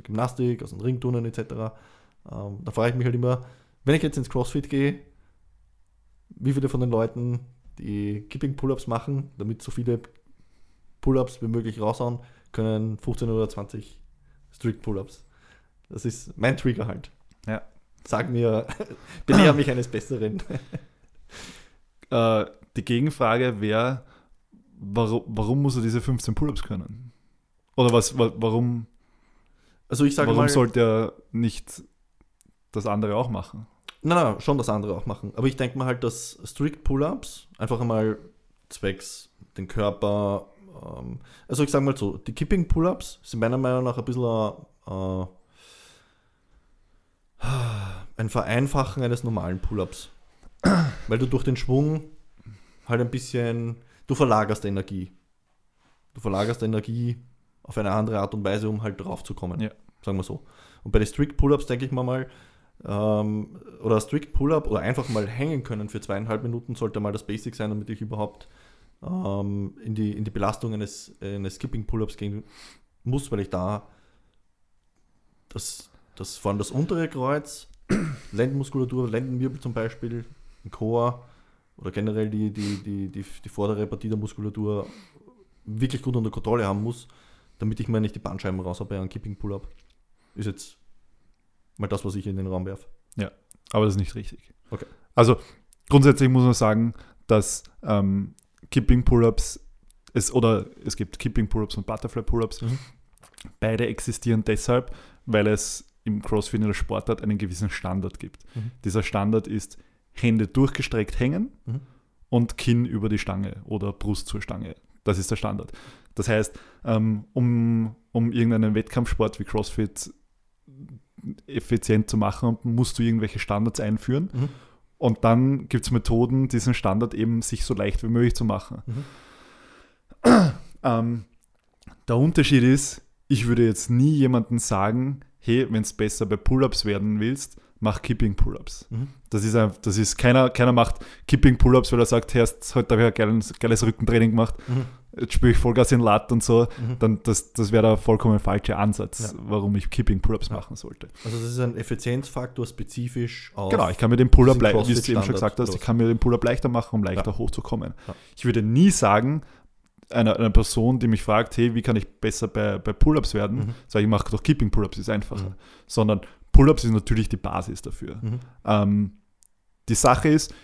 Gymnastik, aus den Ringturnen etc. Da frage ich mich halt immer, wenn ich jetzt ins CrossFit gehe, wie viele von den Leuten, die Kipping-Pull-Ups machen, damit so viele Pull-Ups wie möglich raushauen, können 15 oder 20 Strict Pull-Ups. Das ist mein Trigger halt. Ja. Sag mir, belehre mich eines Besseren. Die Gegenfrage wäre, warum muss er diese 15 Pull-Ups können? Oder warum? Also ich sage mal, warum sollte er nicht das andere auch machen? Na, schon das andere auch machen. Aber ich denke mal halt, dass Strict Pull-Ups einfach einmal zwecks den Körper. Also ich sage mal so, die Kipping Pull-Ups sind meiner Meinung nach ein bisschen ein Vereinfachen eines normalen Pull-Ups. Weil du durch den Schwung halt ein bisschen, du verlagerst Energie. Du verlagerst Energie auf eine andere Art und Weise, um halt drauf zu kommen. Ja. Sagen wir so. Und bei den Strict Pull-Ups denke ich mal, oder Strict Pull-Up oder einfach mal hängen können für 2,5 Minuten sollte mal das Basic sein, damit ich überhaupt in die Belastung eines Skipping-Pull-Ups gehen muss, weil ich da vor allem das untere Kreuz, Lendenmuskulatur, Lendenwirbel zum Beispiel, den Core oder generell die vordere Partie der Muskulatur wirklich gut unter Kontrolle haben muss, damit ich mir nicht die Bandscheiben raus habe bei einem Skipping-Pull-Up. Ist jetzt mal das, was ich in den Raum werfe. Ja, aber das ist nicht richtig. Okay. Also grundsätzlich muss man sagen, dass Kipping Pull-Ups, es gibt Kipping Pull-Ups und Butterfly Pull-Ups. Beide existieren deshalb, weil es im CrossFit in der Sportart einen gewissen Standard gibt. Dieser Standard ist Hände durchgestreckt hängen und Kinn über die Stange oder Brust zur Stange. Das ist der Standard. Das heißt, um irgendeinen Wettkampfsport wie CrossFit effizient zu machen, musst du irgendwelche Standards einführen. Und dann gibt es Methoden, diesen Standard eben sich so leicht wie möglich zu machen. Der Unterschied ist, ich würde jetzt nie jemandem sagen, hey, wenn es besser bei Pull-Ups werden willst, mach Kipping-Pull-Ups. Mhm. Das ist keiner macht Kipping-Pull-Ups, weil er sagt, hey, heute habe ich ein geiles Rückentraining gemacht, jetzt spüre ich Vollgas in Lat und so. Mhm. Dann das wäre der vollkommen falsche Ansatz, warum ich Kipping-Pull-Ups machen sollte. Also das ist ein Effizienzfaktor spezifisch auf Genau, ich kann mir den Pull-Up, wie du eben schon gesagt hast, ich kann mir den Pull-Up leichter machen, um leichter hochzukommen. Ja. Ich würde nie sagen, einer Person, die mich fragt, hey, wie kann ich besser bei Pull-Ups werden, sage ich, mache doch Kipping-Pull-Ups, ist einfacher. Mhm. Sondern Pull-Ups ist natürlich die Basis dafür. Mhm. Die Sache ist,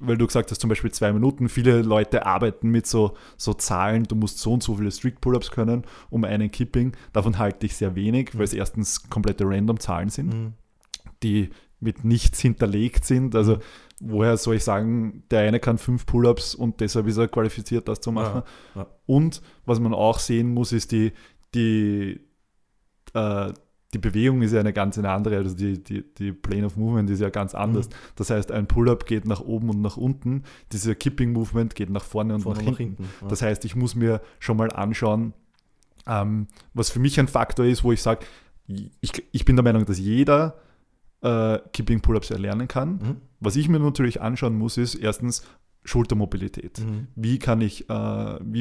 weil du gesagt hast, zum Beispiel 2 Minuten, viele Leute arbeiten mit so Zahlen, du musst so und so viele Strict-Pull-Ups können, um einen Kipping. Davon halte ich sehr wenig, weil es erstens komplette random Zahlen sind, die mit nichts hinterlegt sind. Also woher soll ich sagen, der eine kann 5 Pull-Ups und deshalb ist er qualifiziert, das zu machen. Ja. Und was man auch sehen muss, ist die Bewegung ist ja eine ganz andere, also die Plane of Movement ist ja ganz anders. Mhm. Das heißt, ein Pull-Up geht nach oben und nach unten, dieser Kipping-Movement geht nach vorne und nach hinten. Ja. Das heißt, ich muss mir schon mal anschauen, was für mich ein Faktor ist, wo ich sage, ich bin der Meinung, dass jeder Kipping-Pull-Ups erlernen kann. Mhm. Was ich mir natürlich anschauen muss, ist erstens Schultermobilität. Mhm. Wie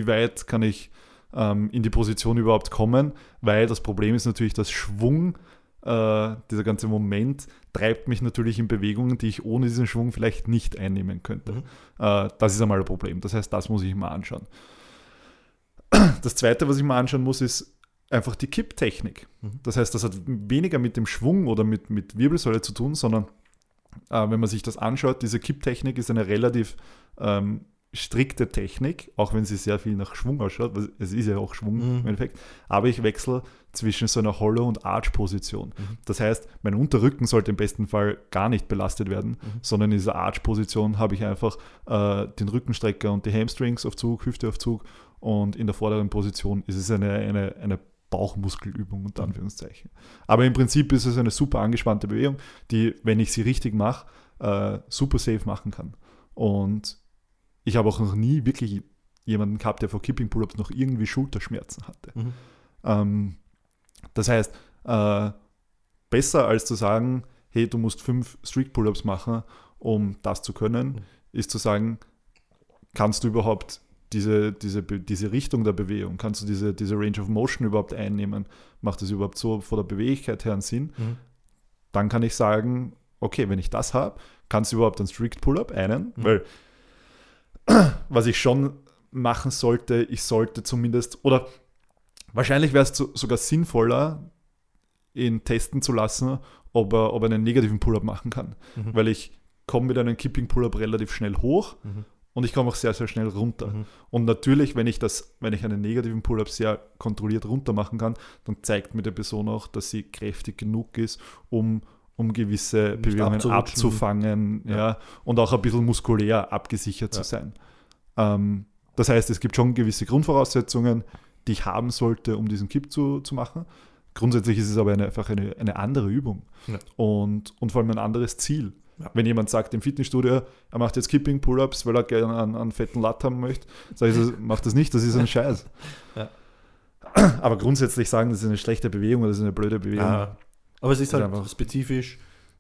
weit kann ich in die Position überhaupt kommen, weil das Problem ist natürlich, dass Schwung, dieser ganze Moment, treibt mich natürlich in Bewegungen, die ich ohne diesen Schwung vielleicht nicht einnehmen könnte. Mhm. Das ist einmal ein Problem. Das heißt, das muss ich mir anschauen. Das Zweite, was ich mir anschauen muss, ist einfach die Kipptechnik. Mhm. Das heißt, das hat weniger mit dem Schwung oder mit Wirbelsäule zu tun, sondern wenn man sich das anschaut, diese Kipptechnik ist eine relativ strikte Technik, auch wenn sie sehr viel nach Schwung ausschaut, es ist ja auch Schwung im Endeffekt, aber ich wechsle zwischen so einer Hollow- und Arch-Position. Mhm. Das heißt, mein Unterrücken sollte im besten Fall gar nicht belastet werden, sondern in dieser Arch-Position habe ich einfach den Rückenstrecker und die Hamstrings auf Zug, Hüfte auf Zug, und in der vorderen Position ist es eine Bauchmuskelübung unter Anführungszeichen. Aber im Prinzip ist es eine super angespannte Bewegung, die, wenn ich sie richtig mache, super safe machen kann. Und ich habe auch noch nie wirklich jemanden gehabt, der vor Kipping-Pull-Ups noch irgendwie Schulterschmerzen hatte. Mhm. Das heißt, besser als zu sagen, hey, du musst 5 Strict-Pull-Ups machen, um das zu können, ist zu sagen, kannst du überhaupt diese Richtung der Bewegung, kannst du diese Range of Motion überhaupt einnehmen, macht das überhaupt so von der Beweglichkeit her einen Sinn? Mhm. Dann kann ich sagen, okay, wenn ich das habe, kannst du überhaupt einen Strict-Pull-Up einen, weil was ich schon machen sollte, ich sollte zumindest, oder wahrscheinlich wäre es sogar sinnvoller, ihn testen zu lassen, ob er einen negativen Pull-Up machen kann. Mhm. Weil ich komme mit einem Kipping-Pull-Up relativ schnell hoch und ich komme auch sehr, sehr schnell runter. Mhm. Und natürlich, wenn ich einen negativen Pull-Up sehr kontrolliert runter machen kann, dann zeigt mir die Person auch, dass sie kräftig genug ist, um gewisse nicht Bewegungen abzufangen, und auch ein bisschen muskulär abgesichert zu sein. Das heißt, es gibt schon gewisse Grundvoraussetzungen, die ich haben sollte, um diesen Kipp zu machen. Grundsätzlich ist es aber einfach eine andere Übung und vor allem ein anderes Ziel. Ja. Wenn jemand sagt im Fitnessstudio, er macht jetzt Kipping, Pull-Ups, weil er gerne einen fetten Lat haben möchte, sage ich, mach das nicht, das ist ein Scheiß. Ja. Aber grundsätzlich sagen, das ist eine schlechte Bewegung oder das ist eine blöde Bewegung. Ja. Aber es ist halt einfach spezifisch,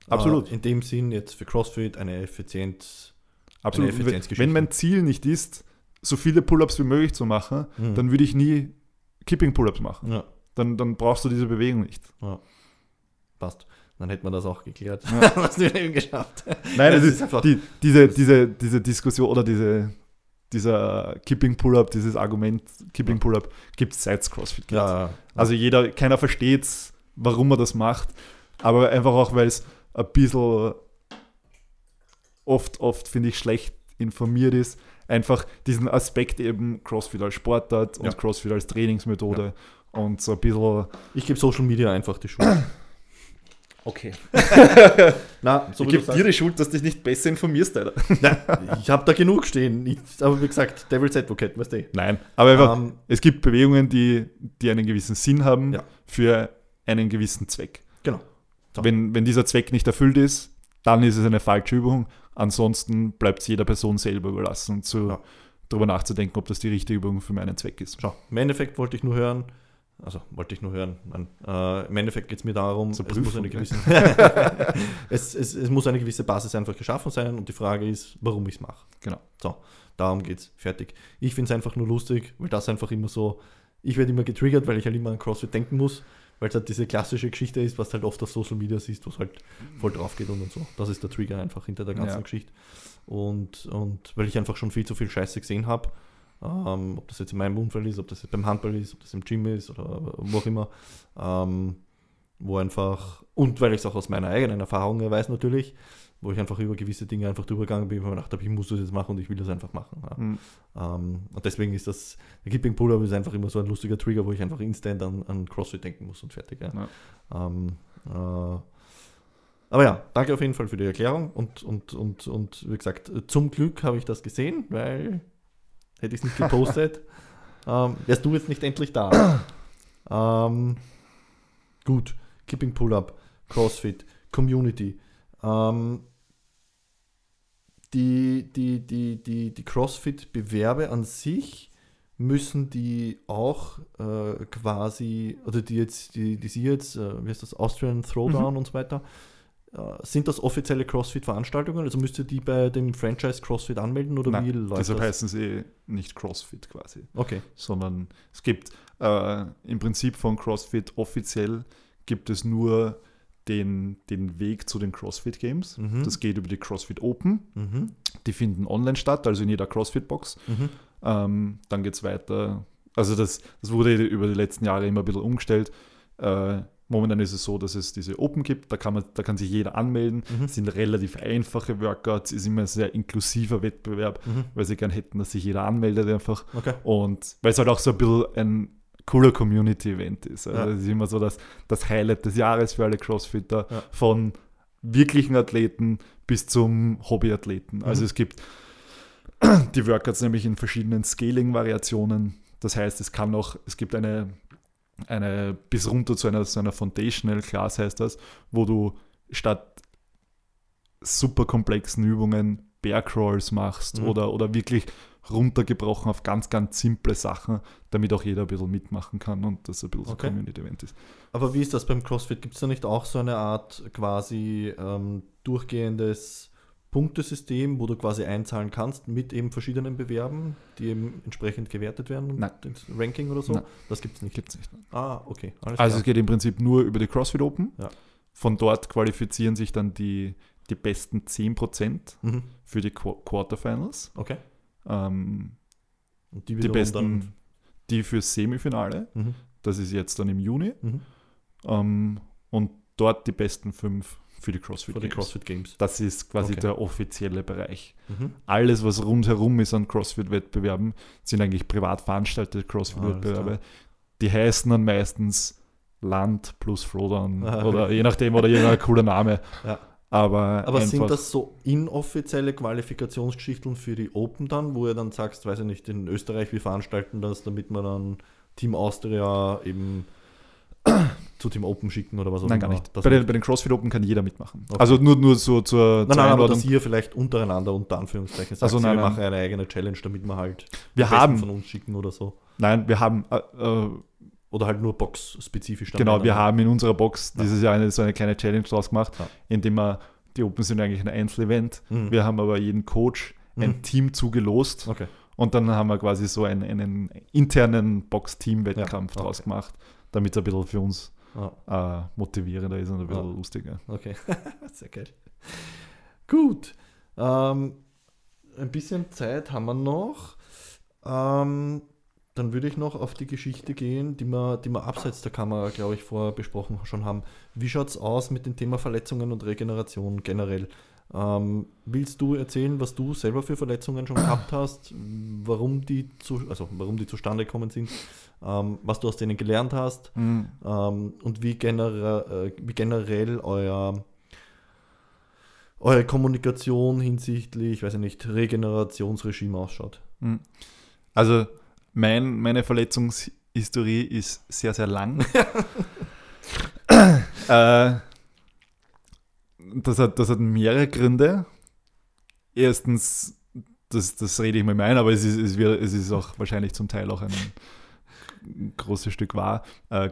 absolut. In dem Sinn jetzt für CrossFit eine Effizienz. Absolut. Eine Effizienzgeschichte. Wenn mein Ziel nicht ist, so viele Pull-Ups wie möglich zu machen, dann würde ich nie Kipping-Pull-Ups machen. Ja. Dann brauchst du diese Bewegung nicht. Ja. Passt. Dann hätte man das auch geklärt. Ja. Was wir eben geschafft. Nein, das ist einfach diese Diskussion oder dieser Kipping-Pull-Up, dieses Argument Kipping-Pull-Up gibt es seit CrossFit. Ja. Also keiner versteht es, warum man das macht, aber einfach auch, weil es ein bisschen oft finde ich, schlecht informiert ist, einfach diesen Aspekt eben CrossFit als Sportart und CrossFit als Trainingsmethode und so ein bisschen... Ich gebe Social Media einfach die Schuld. Okay. Na, so ich gebe dir die Schuld, dass du dich nicht besser informierst, Alter. Nein, ich habe da genug stehen. Aber wie gesagt, Devil's Advocate, weißt du? Nein, aber einfach, es gibt Bewegungen, die einen gewissen Sinn haben für einen gewissen Zweck. Genau. So. Wenn dieser Zweck nicht erfüllt ist, dann ist es eine falsche Übung. Ansonsten bleibt es jeder Person selber überlassen, darüber nachzudenken, ob das die richtige Übung für meinen Zweck ist. Schau, im Endeffekt wollte ich nur hören, Also wollte ich nur hören. Nein, im Endeffekt geht es mir darum, es muss eine gewisse Basis einfach geschaffen sein und die Frage ist, warum ich es mache. Genau. So, darum geht's. Fertig. Ich finde es einfach nur lustig, weil das einfach immer so, ich werde immer getriggert, weil ich halt immer an CrossFit denken muss, weil es halt diese klassische Geschichte ist, was halt oft auf Social Media siehst, was halt voll drauf geht und so. Das ist der Trigger einfach hinter der ganzen Geschichte. Und weil ich einfach schon viel zu viel Scheiße gesehen habe, ob das jetzt in meinem Umfeld ist, ob das jetzt beim Handball ist, ob das im Gym ist oder wo auch immer, wo einfach, und weil ich es auch aus meiner eigenen Erfahrung weiß natürlich, wo ich einfach über gewisse Dinge einfach drüber gegangen bin, weil ich mir gedacht habe, ich muss das jetzt machen und ich will das einfach machen. Ja. Und deswegen ist das, der Kipping Pull-Up ist einfach immer so ein lustiger Trigger, wo ich einfach instant an CrossFit denken muss und fertig. Ja. Aber ja, danke auf jeden Fall für die Erklärung und wie gesagt, zum Glück habe ich das gesehen, weil hätte ich es nicht gepostet, wärst du jetzt nicht endlich da. Gut, Kipping Pull-Up, CrossFit, Community. Die CrossFit-Bewerbe an sich müssen die auch quasi, oder die Sie jetzt, wie heißt das, Austrian Throwdown und so weiter, sind das offizielle CrossFit-Veranstaltungen? Also müsst ihr die bei dem Franchise CrossFit anmelden oder wie läuft das? Deshalb heißen sie nicht CrossFit quasi. Okay. Sondern es gibt im Prinzip von CrossFit offiziell gibt es nur den Weg zu den CrossFit Games. Das geht über die CrossFit Open. Die finden online statt, also in jeder CrossFit-Box. Dann geht es weiter. Also das wurde über die letzten Jahre immer ein bisschen umgestellt. Momentan ist es so, dass es diese Open gibt, da kann sich jeder anmelden. Es sind relativ einfache Workouts, ist immer ein sehr inklusiver Wettbewerb, weil sie gern hätten, dass sich jeder anmeldet einfach. Okay. Und weil es halt auch so ein bisschen ein cooler Community-Event ist. Also das ist immer so das Highlight des Jahres für alle Crossfitter, von wirklichen Athleten bis zum Hobbyathleten. Also es gibt die Workouts nämlich in verschiedenen Scaling-Variationen. Das heißt, es gibt eine bis runter zu einer Foundational Class heißt das, wo du statt super komplexen Übungen Bear Crawls machst oder wirklich runtergebrochen auf ganz, ganz simple Sachen, damit auch jeder ein bisschen mitmachen kann und das ein bisschen so ein Community-Event ist. Aber wie ist das beim CrossFit? Gibt es da nicht auch so eine Art quasi durchgehendes Punktesystem, wo du quasi einzahlen kannst mit eben verschiedenen Bewerben, die eben entsprechend gewertet werden und ins Ranking oder so? Nein. Das gibt es nicht. Ah, okay. Alles klar. Es geht im Prinzip nur über die CrossFit Open. Ja. Von dort qualifizieren sich dann die besten 10% für die Quarterfinals. Okay. Und die besten, die fürs Semifinale. Das ist jetzt dann im Juni. Und dort die besten 5 für die CrossFit Games. Das ist quasi der offizielle Bereich. Alles, was rundherum ist an CrossFit-Wettbewerben, sind eigentlich privat veranstaltete CrossFit-Wettbewerbe. Die heißen dann meistens Land plus Throwdown oder je nachdem oder irgendein cooler Name. Ja. Aber sind das so inoffizielle Qualifikationsgeschichten für die Open dann, wo ihr dann sagst, weiß ich nicht, in Österreich, wir veranstalten das, damit wir dann Team Austria eben zu Team Open schicken oder was auch immer? Nein, gar nicht. Bei den CrossFit Open kann jeder mitmachen. Okay. Also nur so zur Einordnung. Nein, aber das hier vielleicht untereinander, unter Anführungszeichen, sagt, also wir machen eine eigene Challenge, damit wir halt wir haben von uns schicken oder so. Nein, wir haben oder halt nur boxspezifisch. Genau, wir haben in unserer Box dieses Jahr so eine kleine Challenge draus gemacht, indem wir, die Open sind eigentlich ein Einzelevent, wir haben aber jeden Coach ein Team zugelost und dann haben wir quasi so einen internen Box-Team-Wettkampf draus gemacht, damit es ein bisschen für uns motivierender ist und ein bisschen lustiger. Okay, sehr geil. Gut, ein bisschen Zeit haben wir noch. Dann würde ich noch auf die Geschichte gehen, die wir abseits der Kamera, glaube ich, vorher besprochen schon haben. Wie schaut es aus mit dem Thema Verletzungen und Regeneration generell? Willst du erzählen, was du selber für Verletzungen schon gehabt hast, warum die zustande gekommen sind, was du aus denen gelernt hast und wie generell eure Kommunikation hinsichtlich, weiß ich nicht, Regenerationsregime ausschaut? Also meine Verletzungshistorie ist sehr, sehr lang. Das hat mehrere Gründe. Erstens, das rede ich mir ein, aber es ist auch wahrscheinlich zum Teil auch ein großes Stück war,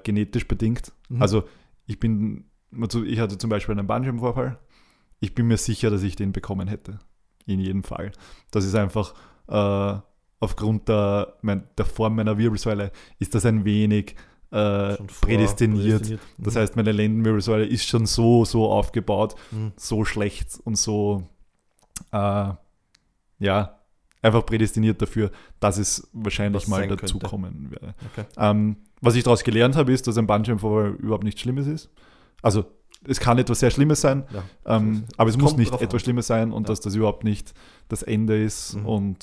genetisch bedingt. Mhm. Also ich hatte zum Beispiel einen Bandscheibenvorfall. Ich bin mir sicher, dass ich den bekommen hätte. In jedem Fall. Das ist einfach aufgrund der Form meiner Wirbelsäule ist das ein wenig prädestiniert. Das heißt, meine Lendenwirbelsäule ist schon so aufgebaut, so schlecht und so einfach prädestiniert dafür, dass es wahrscheinlich mal dazukommen werde. Okay. Was ich daraus gelernt habe, ist, dass ein Bandscheibenvorfall überhaupt nichts Schlimmes ist. Also es kann etwas sehr Schlimmes sein, ja, aber es muss nicht etwas Schlimmes sein und dass das überhaupt nicht das Ende ist und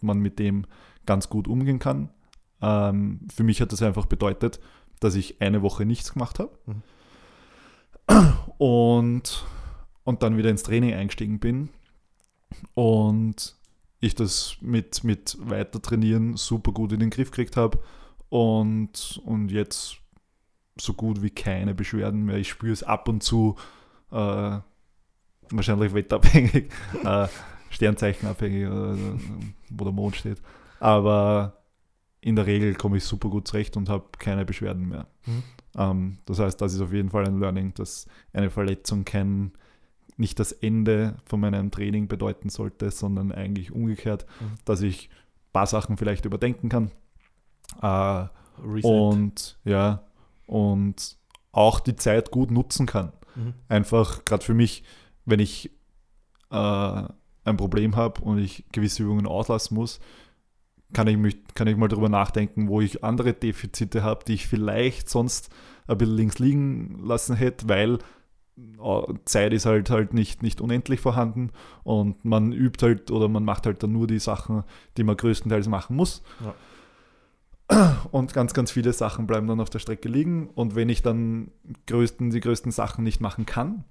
man mit dem ganz gut umgehen kann. Für mich hat das einfach bedeutet, dass ich eine Woche nichts gemacht habe und dann wieder ins Training eingestiegen bin und ich das mit weiter trainieren super gut in den Griff gekriegt habe und jetzt so gut wie keine Beschwerden mehr. Ich spüre es ab und zu, wahrscheinlich wetterabhängig, sternzeichenabhängig wo der Mond steht. Aber in der Regel komme ich super gut zurecht und habe keine Beschwerden mehr. Das heißt, das ist auf jeden Fall ein Learning, dass eine Verletzung nicht das Ende von meinem Training bedeuten sollte, sondern eigentlich umgekehrt, dass ich ein paar Sachen vielleicht überdenken kann. Und auch die Zeit gut nutzen kann. Einfach gerade für mich, wenn ich ein Problem habe und ich gewisse Übungen auslassen muss, kann ich mal darüber nachdenken, wo ich andere Defizite habe, die ich vielleicht sonst ein bisschen links liegen lassen hätte, weil Zeit ist halt nicht unendlich vorhanden und man übt halt oder man macht halt dann nur die Sachen, die man größtenteils machen muss. Ja. Und ganz, ganz viele Sachen bleiben dann auf der Strecke liegen. Und wenn ich dann die größten Sachen nicht machen kann,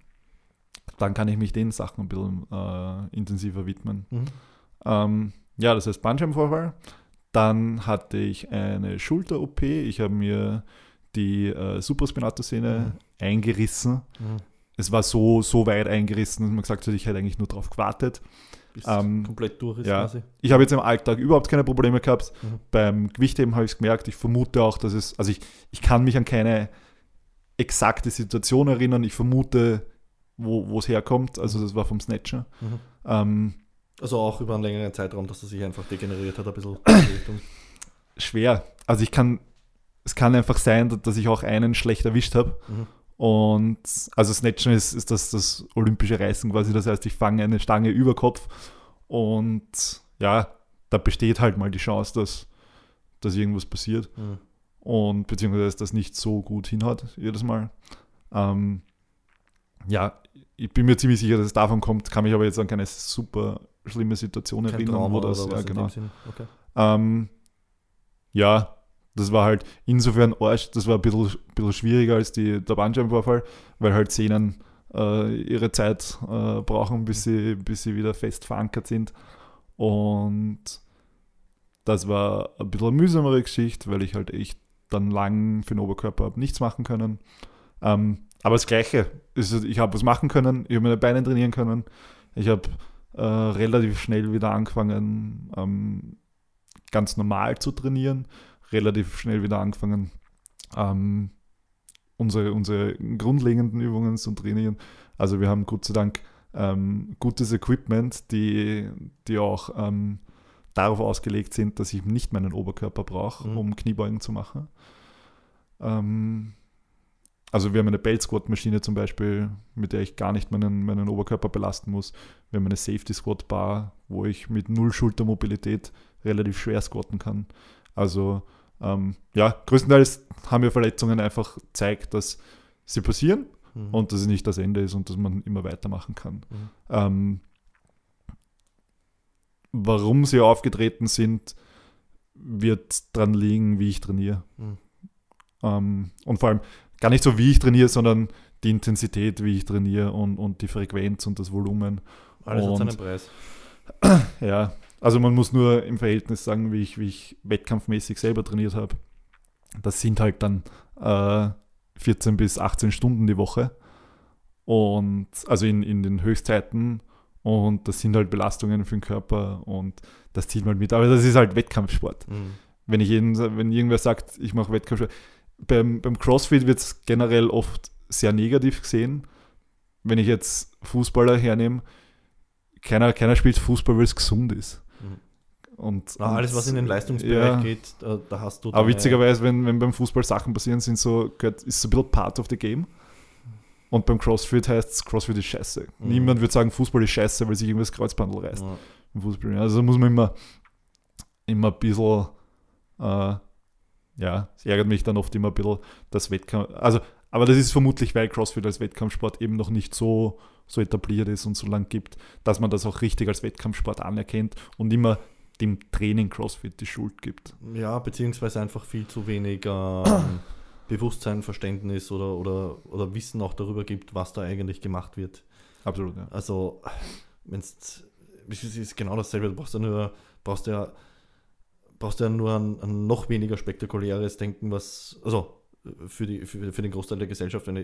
dann kann ich mich den Sachen ein bisschen intensiver widmen. Das heißt Bandscheibenvorfall. Dann hatte ich eine Schulter-OP. Ich habe mir die Supraspinatus-Sehne eingerissen. Es war so weit eingerissen, dass man gesagt hat, ich hätte eigentlich nur drauf gewartet. Komplett durch ist quasi. Ich habe jetzt im Alltag überhaupt keine Probleme gehabt. Beim Gewichtheben habe ich es gemerkt. Ich vermute auch, dass es, also ich kann mich an keine exakte Situation erinnern. Ich vermute, wo es herkommt. Also das war vom Snatcher. Also auch über einen längeren Zeitraum, dass das sich einfach degeneriert hat, ein bisschen. Schwer. Also es kann einfach sein, dass ich auch einen schlecht erwischt habe. Und also Snatchen ist das olympische Reißen quasi, das heißt, ich fange eine Stange über Kopf und ja, da besteht halt mal die Chance, dass irgendwas passiert und beziehungsweise das nicht so gut hinhaut jedes Mal. Ich bin mir ziemlich sicher, dass es davon kommt, kann mich aber jetzt an keine super schlimme Situation erinnern. Trauma, wo das, oder ja, genau. Okay. Das war halt insofern Arsch, das war ein bisschen schwieriger als der Bandscheibenvorfall, weil halt Sehnen ihre Zeit brauchen, bis sie wieder fest verankert sind. Und das war ein bisschen eine mühsamere Geschichte, weil ich halt echt dann lang für den Oberkörper habe nichts machen können. Aber das Gleiche, ich habe was machen können, ich habe meine Beine trainieren können, ich habe relativ schnell wieder angefangen, ganz normal zu trainieren. Relativ schnell wieder angefangen, unsere grundlegenden Übungen zu trainieren. Also wir haben Gott sei Dank gutes Equipment, die auch darauf ausgelegt sind, dass ich nicht meinen Oberkörper brauche, um Kniebeugen zu machen. Also wir haben eine Belt-Squat-Maschine zum Beispiel, mit der ich gar nicht meinen Oberkörper belasten muss. Wir haben eine Safety-Squat-Bar, wo ich mit null Schultermobilität relativ schwer squatten kann. Also größtenteils haben mir Verletzungen einfach gezeigt, dass sie passieren und dass es nicht das Ende ist und dass man immer weitermachen kann. Warum sie aufgetreten sind, wird dran liegen, wie ich trainiere. Und vor allem gar nicht so, wie ich trainiere, sondern die Intensität, wie ich trainiere und die Frequenz und das Volumen. Alles hat seinen Preis. Ja. Also man muss nur im Verhältnis sagen, wie ich wettkampfmäßig selber trainiert habe. Das sind halt dann 14 bis 18 Stunden die Woche. Und also in den Höchstzeiten. Und das sind halt Belastungen für den Körper. Und das zieht man mit. Aber das ist halt Wettkampfsport. Wenn irgendwer sagt, ich mache Wettkampfsport. Beim CrossFit wird es generell oft sehr negativ gesehen. Wenn ich jetzt Fußballer hernehme, keiner spielt Fußball, weil es gesund ist. Mhm. Und alles, was in den Leistungsbereich geht, da hast du... Aber witzigerweise, wenn beim Fußball Sachen passieren, ist so ein bisschen part of the game. Und beim CrossFit heißt es, CrossFit ist scheiße. Mhm. Niemand würde sagen, Fußball ist scheiße, weil sich irgendwas Kreuzbandel reißt. Mhm. Im Fußball. Also muss man immer ein bisschen... es ärgert mich dann oft immer ein bisschen, dass Wettkampf... Also, aber das ist vermutlich, weil CrossFit als Wettkampfsport eben noch nicht so etabliert ist und so lang gibt, dass man das auch richtig als Wettkampfsport anerkennt und immer dem Training CrossFit die Schuld gibt. Ja, beziehungsweise einfach viel zu wenig Bewusstsein, Verständnis oder Wissen auch darüber gibt, was da eigentlich gemacht wird. Absolut, ja. Also, es ist genau dasselbe, du brauchst ja nur ein noch weniger spektakuläres Denken, was, also für den Großteil der Gesellschaft, wenn du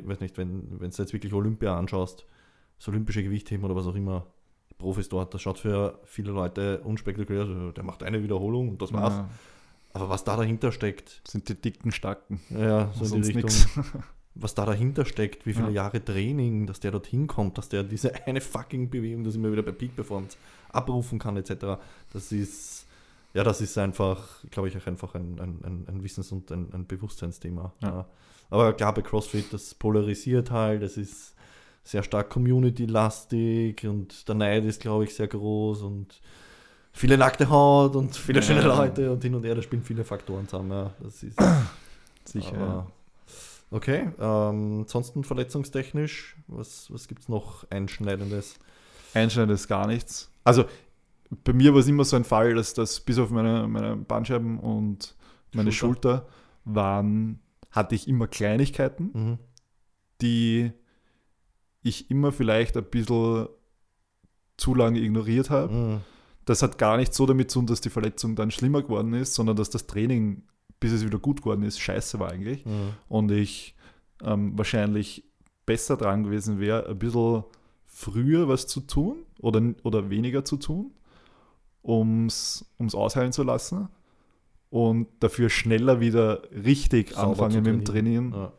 jetzt wirklich Olympia anschaust, das olympische Gewichtheben oder was auch immer, die Profis dort, das schaut für viele Leute unspektakulär, also der macht eine Wiederholung und das war's. Ja. Aber was da dahinter steckt... Sind die dicken, starken. Ja, so in die Richtung. Nix. Was da dahinter steckt, wie viele Jahre Training, dass der dorthin kommt, dass der diese eine fucking Bewegung, dass ich mir wieder bei Peak Performance abrufen kann, etc. Das ist einfach, glaube ich, auch einfach ein Wissens- und ein Bewusstseinsthema. Ja. Ja. Aber klar, bei CrossFit, das polarisiert halt, das ist sehr stark community-lastig und der Neid ist, glaube ich, sehr groß und viele nackte Haut und viele schöne Leute und hin und her, da spielen viele Faktoren zusammen. Ja. Das ist sicher. Aber, okay, ansonsten verletzungstechnisch, was gibt es noch Einschneidendes? Einschneidendes gar nichts. Also, bei mir war es immer so ein Fall, dass das bis auf meine Bandscheiben und meine Schulter hatte ich immer Kleinigkeiten, die ich immer vielleicht ein bisschen zu lange ignoriert habe. Mhm. Das hat gar nicht so damit zu tun, dass die Verletzung dann schlimmer geworden ist, sondern dass das Training, bis es wieder gut geworden ist, scheiße war eigentlich. Mhm. Und ich wahrscheinlich besser dran gewesen wäre, ein bisschen früher was zu tun oder weniger zu tun, um's ausheilen zu lassen und dafür schneller wieder richtig anfangen mit dem Trainieren. Ja.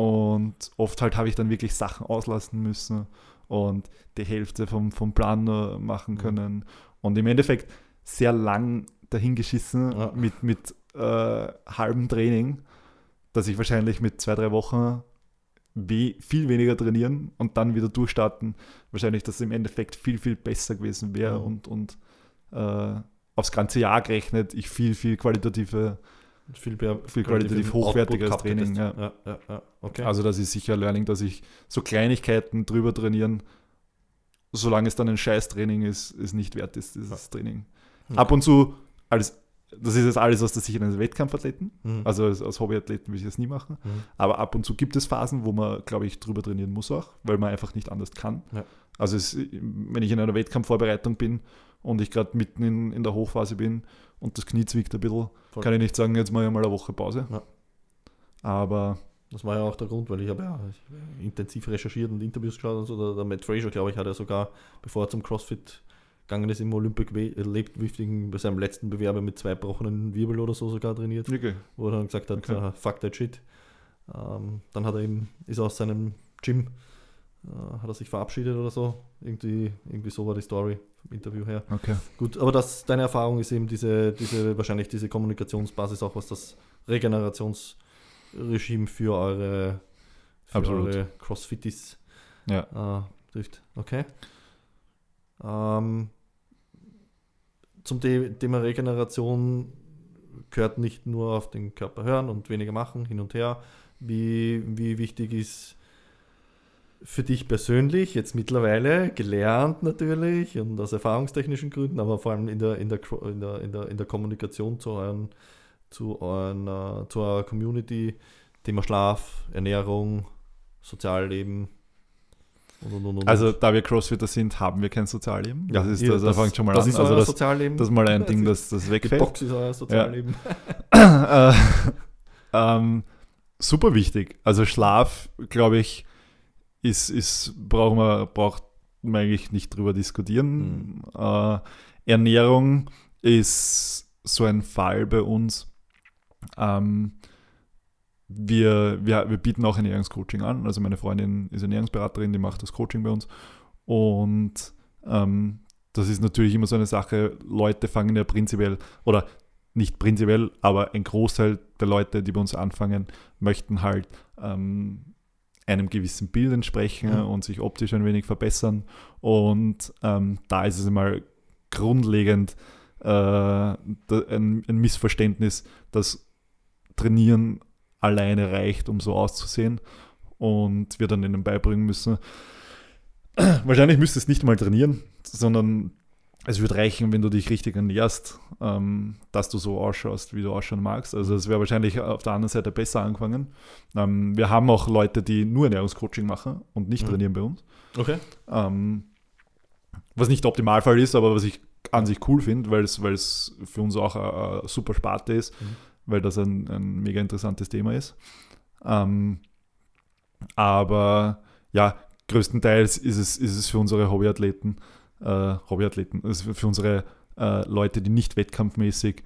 Und oft halt habe ich dann wirklich Sachen auslassen müssen und die Hälfte vom Plan nur machen können und im Endeffekt sehr lang dahingeschissen mit halbem Training, dass ich wahrscheinlich mit 2-3 Wochen viel weniger trainieren und dann wieder durchstarten, wahrscheinlich, dass es im Endeffekt viel, viel besser gewesen wäre und aufs ganze Jahr gerechnet, ich viel qualitativ hochwertiges Training. Ja. Okay. Also das ist sicher Learning, dass ich so Kleinigkeiten drüber trainieren, solange es dann ein Scheiß-Training ist, ist nicht wert ist, dieses Training. Okay. Ab und zu, das ist jetzt alles aus der Sicht eines Wettkampfathleten. Mhm. Also als Hobbyathleten will ich das nie machen. Mhm. Aber ab und zu gibt es Phasen, wo man, glaube ich, drüber trainieren muss auch, weil man einfach nicht anders kann. Ja. Also wenn ich in einer Wettkampfvorbereitung bin und ich gerade mitten in der Hochphase bin und das Knie zwickt ein bisschen, kann ich nicht sagen, jetzt mache ich mal eine Woche Pause. Ja. Aber... Das war ja auch der Grund, weil ich habe intensiv recherchiert und Interviews geschaut und so. Der Matt Fraser, glaube ich, hat ja sogar, bevor er zum CrossFit gegangen ist, im Olympic-Lifting bei seinem letzten Bewerber mit 2 gebrochenen Wirbel oder so sogar trainiert. Okay. Wo er dann gesagt hat, fuck that shit. Dann hat er eben, ist er aus seinem Gym, hat er sich verabschiedet oder so. Irgendwie so war die Story vom Interview her. Okay. Gut, aber deine Erfahrung ist eben wahrscheinlich diese Kommunikationsbasis, auch was das Regenerationsregime für eure Crossfitties trifft. Okay. Zum Thema Regeneration gehört nicht nur auf den Körper hören und weniger machen, hin und her. Wie wichtig ist für dich persönlich, jetzt mittlerweile gelernt natürlich und aus erfahrungstechnischen Gründen, aber vor allem in der Kommunikation zu eurer Community, Thema Schlaf, Ernährung, Sozialleben? Und. Also, da wir Crossfitter sind, haben wir kein Sozialleben. Das ist das fängt schon mal an. Ist also das Sozialleben. Das ist mal ein Ding, das wegfällt. Die Box ist euer Sozialleben. Ja. Super wichtig. Also Schlaf, glaube ich, braucht man eigentlich nicht drüber diskutieren. Ernährung ist so ein Fall bei uns. Wir bieten auch Ernährungscoaching an. Also meine Freundin ist Ernährungsberaterin, die macht das Coaching bei uns. Und das ist natürlich immer so eine Sache, Leute fangen ja prinzipiell, oder nicht prinzipiell, aber ein Großteil der Leute, die bei uns anfangen, möchten halt einem gewissen Bild entsprechen und sich optisch ein wenig verbessern. Und da ist es einmal grundlegend ein Missverständnis, dass Trainieren alleine reicht, um so auszusehen, und wir dann ihnen beibringen müssen. Wahrscheinlich müsstest du nicht mal trainieren, sondern es wird reichen, wenn du dich richtig ernährst, dass du so ausschaust, wie du ausschauen magst. Also es wäre wahrscheinlich auf der anderen Seite besser angefangen. Wir haben auch Leute, die nur Ernährungscoaching machen und nicht trainieren bei uns. Okay. Was nicht der Optimalfall ist, aber was ich an sich cool finde, weil es für uns auch eine super Sparte ist, weil das ein mega interessantes Thema ist. Aber ja, größtenteils ist es für unsere Hobbyathleten, also für unsere Leute, die nicht wettkampfmäßig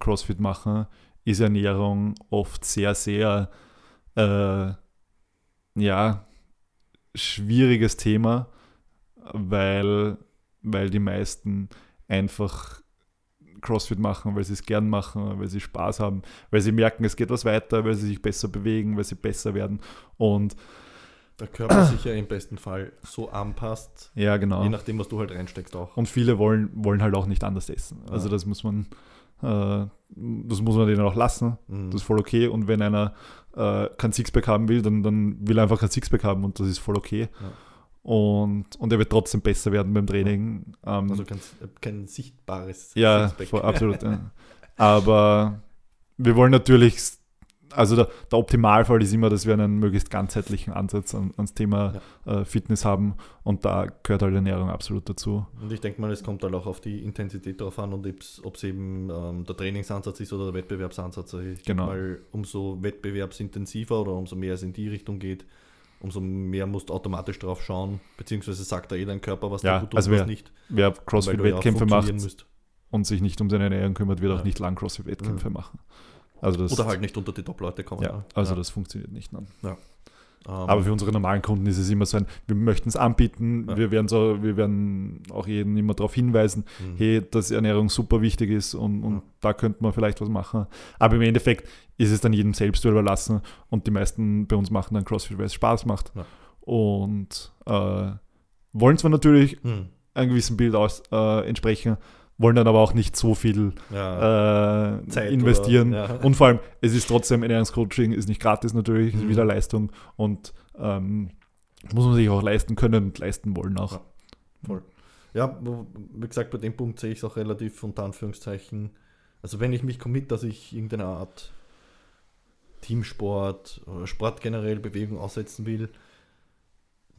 CrossFit machen, ist Ernährung oft sehr, sehr schwieriges Thema, weil die meisten einfach CrossFit machen, weil sie es gern machen, weil sie Spaß haben, weil sie merken, es geht was weiter, weil sie sich besser bewegen, weil sie besser werden und der Körper sich ja im besten Fall so anpasst, ja, genau, je nachdem, was du halt reinsteckst auch. Und viele wollen halt auch nicht anders essen. Also das muss man denen auch lassen. Das ist voll okay. Und wenn einer kein Sixpack haben will, dann will er einfach kein Sixpack haben und das ist voll okay. Ja. Und er wird trotzdem besser werden beim Training. Also kein sichtbares Sixpack. Ja, absolut. Ja. Aber wir wollen natürlich... Also der Optimalfall ist immer, dass wir einen möglichst ganzheitlichen Ansatz ans Thema Fitness haben, und da gehört halt Ernährung absolut dazu. Und ich denke mal, es kommt halt auch auf die Intensität drauf an und ob es eben der Trainingsansatz ist oder der Wettbewerbsansatz. Genau. Weil umso wettbewerbsintensiver oder umso mehr es in die Richtung geht, umso mehr musst du automatisch drauf schauen, beziehungsweise sagt da dein Körper, was du gut tust, also was nicht. Wer CrossFit-Wettkämpfe macht und sich nicht um seine Ernährung kümmert, wird auch nicht lang CrossFit-Wettkämpfe machen. Also oder halt nicht unter die Top-Leute kommen. Ja, also das funktioniert nicht. Nein. Ja. Aber für unsere normalen Kunden ist es immer so ein, wir möchten es anbieten, wir werden auch jeden immer darauf hinweisen, hey, dass Ernährung super wichtig ist und da könnte man vielleicht was machen. Aber im Endeffekt ist es dann jedem selbst überlassen, und die meisten bei uns machen dann CrossFit, weil es Spaß macht. Ja. Und wollen zwar natürlich einem gewissen Bild entsprechen, wollen dann aber auch nicht so viel Zeit investieren. Oder, Und vor allem, es ist trotzdem, Ernährungscoaching ist nicht gratis natürlich, ist wieder Leistung, und muss man sich auch leisten können und leisten wollen auch. Ja, voll. Ja, wie gesagt, bei dem Punkt sehe ich es auch relativ unter Anführungszeichen, also wenn ich mich commit, dass ich irgendeine Art Teamsport, oder Sport generell, Bewegung aussetzen will,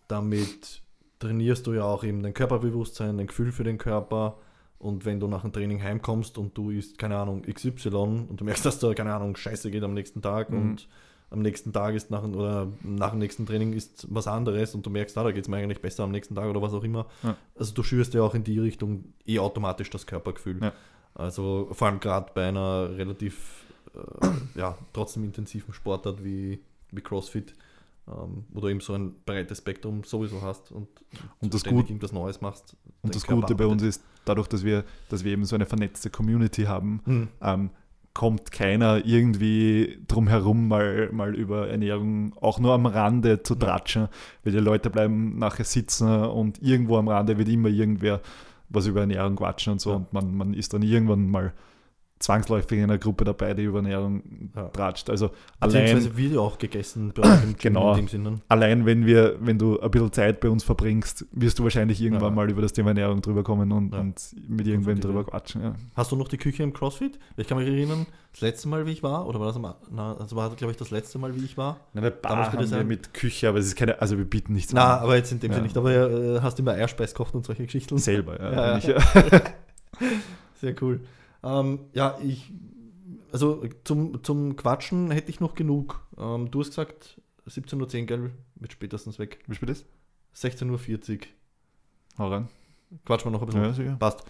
damit trainierst du ja auch eben dein Körperbewusstsein, dein Gefühl für den Körper. Und wenn du nach dem Training heimkommst und du isst, keine Ahnung, XY und du merkst, dass da, keine Ahnung, Scheiße geht am nächsten Tag und am nächsten Tag ist nach dem nächsten Training ist was anderes und du merkst, da geht es mir eigentlich besser am nächsten Tag oder was auch immer. Ja. Also du schürst ja auch in die Richtung automatisch das Körpergefühl. Ja. Also vor allem gerade bei einer relativ trotzdem intensiven Sportart wie CrossFit, wo du eben so ein breites Spektrum sowieso hast und das ständig irgendwas Neues machst. Und das Gute bei uns ist, dadurch, dass wir eben so eine vernetzte Community haben, kommt keiner irgendwie drum herum, mal über Ernährung auch nur am Rande zu tratschen, weil die Leute bleiben nachher sitzen und irgendwo am Rande wird immer irgendwer was über Ernährung quatschen und so, und man ist dann irgendwann mal zwangsläufig in einer Gruppe dabei, die über Ernährung tratscht. Also allein wird ja auch gegessen bei uns im Gym, genau, in dem Sinne. Allein wenn du ein bisschen Zeit bei uns verbringst, wirst du wahrscheinlich irgendwann mal über das Thema Ernährung drüber kommen und mit irgendwem drüber quatschen. Ja. Hast du noch die Küche im CrossFit? Ich kann mich erinnern, das letzte Mal, wie ich war, oder war das glaube ich das letzte Mal, wie ich war? Na, eine Bar haben wir mit Küche, aber es ist keine, also wir bieten nichts an. Na, aber jetzt in dem Sinne nicht, aber hast du immer Eierspeis kocht und solche Geschichten? Selber, ja. Sehr cool. Zum Quatschen hätte ich noch genug. Du hast gesagt, 17.10 Uhr, gell? Wird spätestens weg. Wie spät ist? 16.40 Uhr. Hau rein. Quatschen wir noch ein bisschen. Ja, sicher. Passt.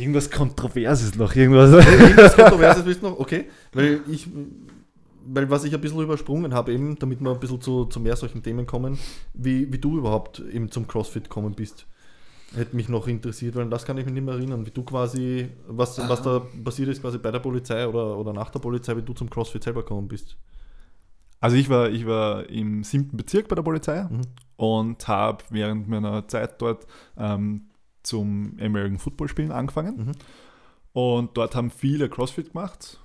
Irgendwas Kontroverses noch, irgendwas. Irgendwas Kontroverses willst du noch? Okay. Weil was ich ein bisschen übersprungen habe, eben, damit wir ein bisschen zu mehr solchen Themen kommen, wie du überhaupt eben zum CrossFit gekommen bist, hätte mich noch interessiert, weil das kann ich mich nicht mehr erinnern, wie du quasi, was da passiert ist quasi bei der Polizei oder nach der Polizei, wie du zum CrossFit selber gekommen bist. Also ich war im 7. Bezirk bei der Polizei und habe während meiner Zeit dort zum American Football Spielen angefangen und dort haben viele CrossFit gemacht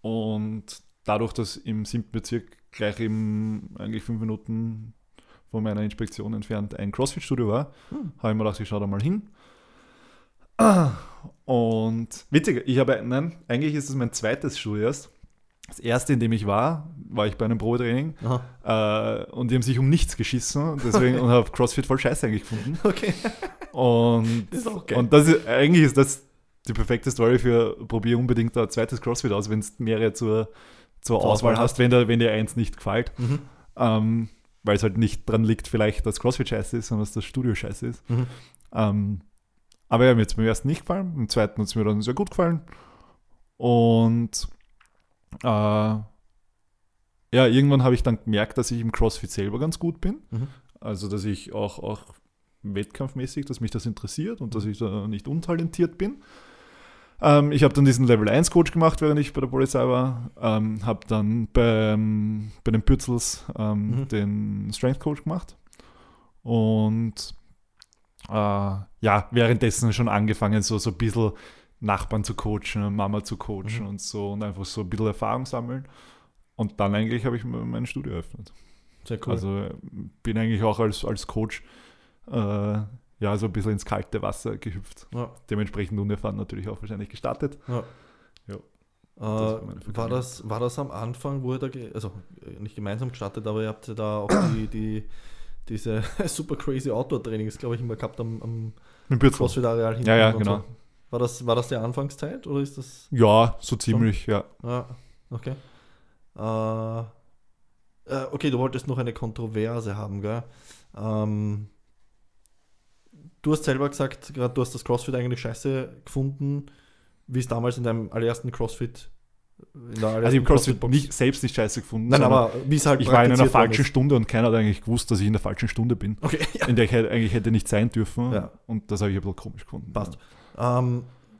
und dadurch, dass im 7. Bezirk gleich eigentlich 5 Minuten von meiner Inspektion entfernt ein CrossFit-Studio war, habe ich mir gedacht, ich schaue da mal hin. Und witzig, eigentlich ist es mein zweites Studio erst. Das erste, in dem ich war ich bei einem Probetraining und die haben sich um nichts geschissen deswegen und habe CrossFit voll scheiße eigentlich gefunden. Okay. Und das ist, eigentlich ist das die perfekte Story für probier unbedingt ein zweites CrossFit aus, wenn es mehrere zur Auswahl hast, wenn dir eins nicht gefällt. Weil es halt nicht dran liegt vielleicht, dass CrossFit scheiße ist, sondern dass das Studio scheiße ist. Aber ja, mir hat es beim ersten nicht gefallen, beim zweiten hat es mir dann sehr gut gefallen. Und ja, irgendwann habe ich dann gemerkt, dass ich im CrossFit selber ganz gut bin. Also, dass ich auch wettkampfmäßig, dass mich das interessiert und dass ich da nicht untalentiert bin. Ich habe dann diesen Level 1 Coach gemacht, während ich bei der Polizei war. Habe dann bei den Pützels den Strength Coach gemacht. Und ja, währenddessen schon angefangen, so ein bisschen Nachbarn zu coachen, Mama zu coachen und so und einfach so ein bisschen Erfahrung sammeln. Und dann eigentlich habe ich mein Studio eröffnet. Sehr cool. Also bin eigentlich auch als Coach ja, so ein bisschen ins kalte Wasser gehüpft. Ja. Dementsprechend unerfahren natürlich auch wahrscheinlich gestartet. Ja. Ja, das war das am Anfang, wo ihr da, also nicht gemeinsam gestartet, aber ihr habt da auch diese super crazy Outdoor-Trainings, glaube ich, immer gehabt am CrossFit-Areal hinten. Ja, genau. So. War das die Anfangszeit oder ist das? Ja, so ziemlich, so? Ja. Ja. Okay. Okay, du wolltest noch eine Kontroverse haben, gell? Du hast selber gesagt, gerade du hast das CrossFit eigentlich scheiße gefunden, wie es damals in deinem allerersten CrossFit. Also ich habe CrossFit selbst nicht scheiße gefunden. Nein, aber wie es halt. Ich war in einer falschen Stunde und keiner hat eigentlich gewusst, dass ich in der falschen Stunde bin. Okay, ja. In der ich eigentlich hätte nicht sein dürfen. Ja. Und das habe ich ein bisschen komisch gefunden. Passt. Ja.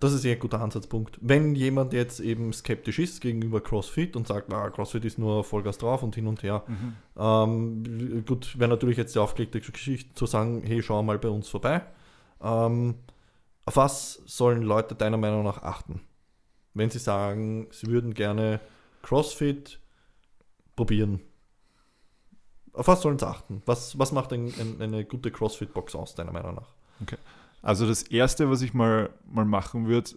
Das ist ein guter Ansatzpunkt. Wenn jemand jetzt eben skeptisch ist gegenüber CrossFit und sagt, CrossFit ist nur Vollgas drauf und hin und her. Gut, wäre natürlich jetzt die aufgelegte Geschichte zu sagen, hey, schau mal bei uns vorbei. Auf was sollen Leute deiner Meinung nach achten? Wenn sie sagen, sie würden gerne CrossFit probieren. Auf was sollen sie achten? Was macht eine gute CrossFit-Box aus, deiner Meinung nach? Okay. Also das Erste, was ich mal machen würde,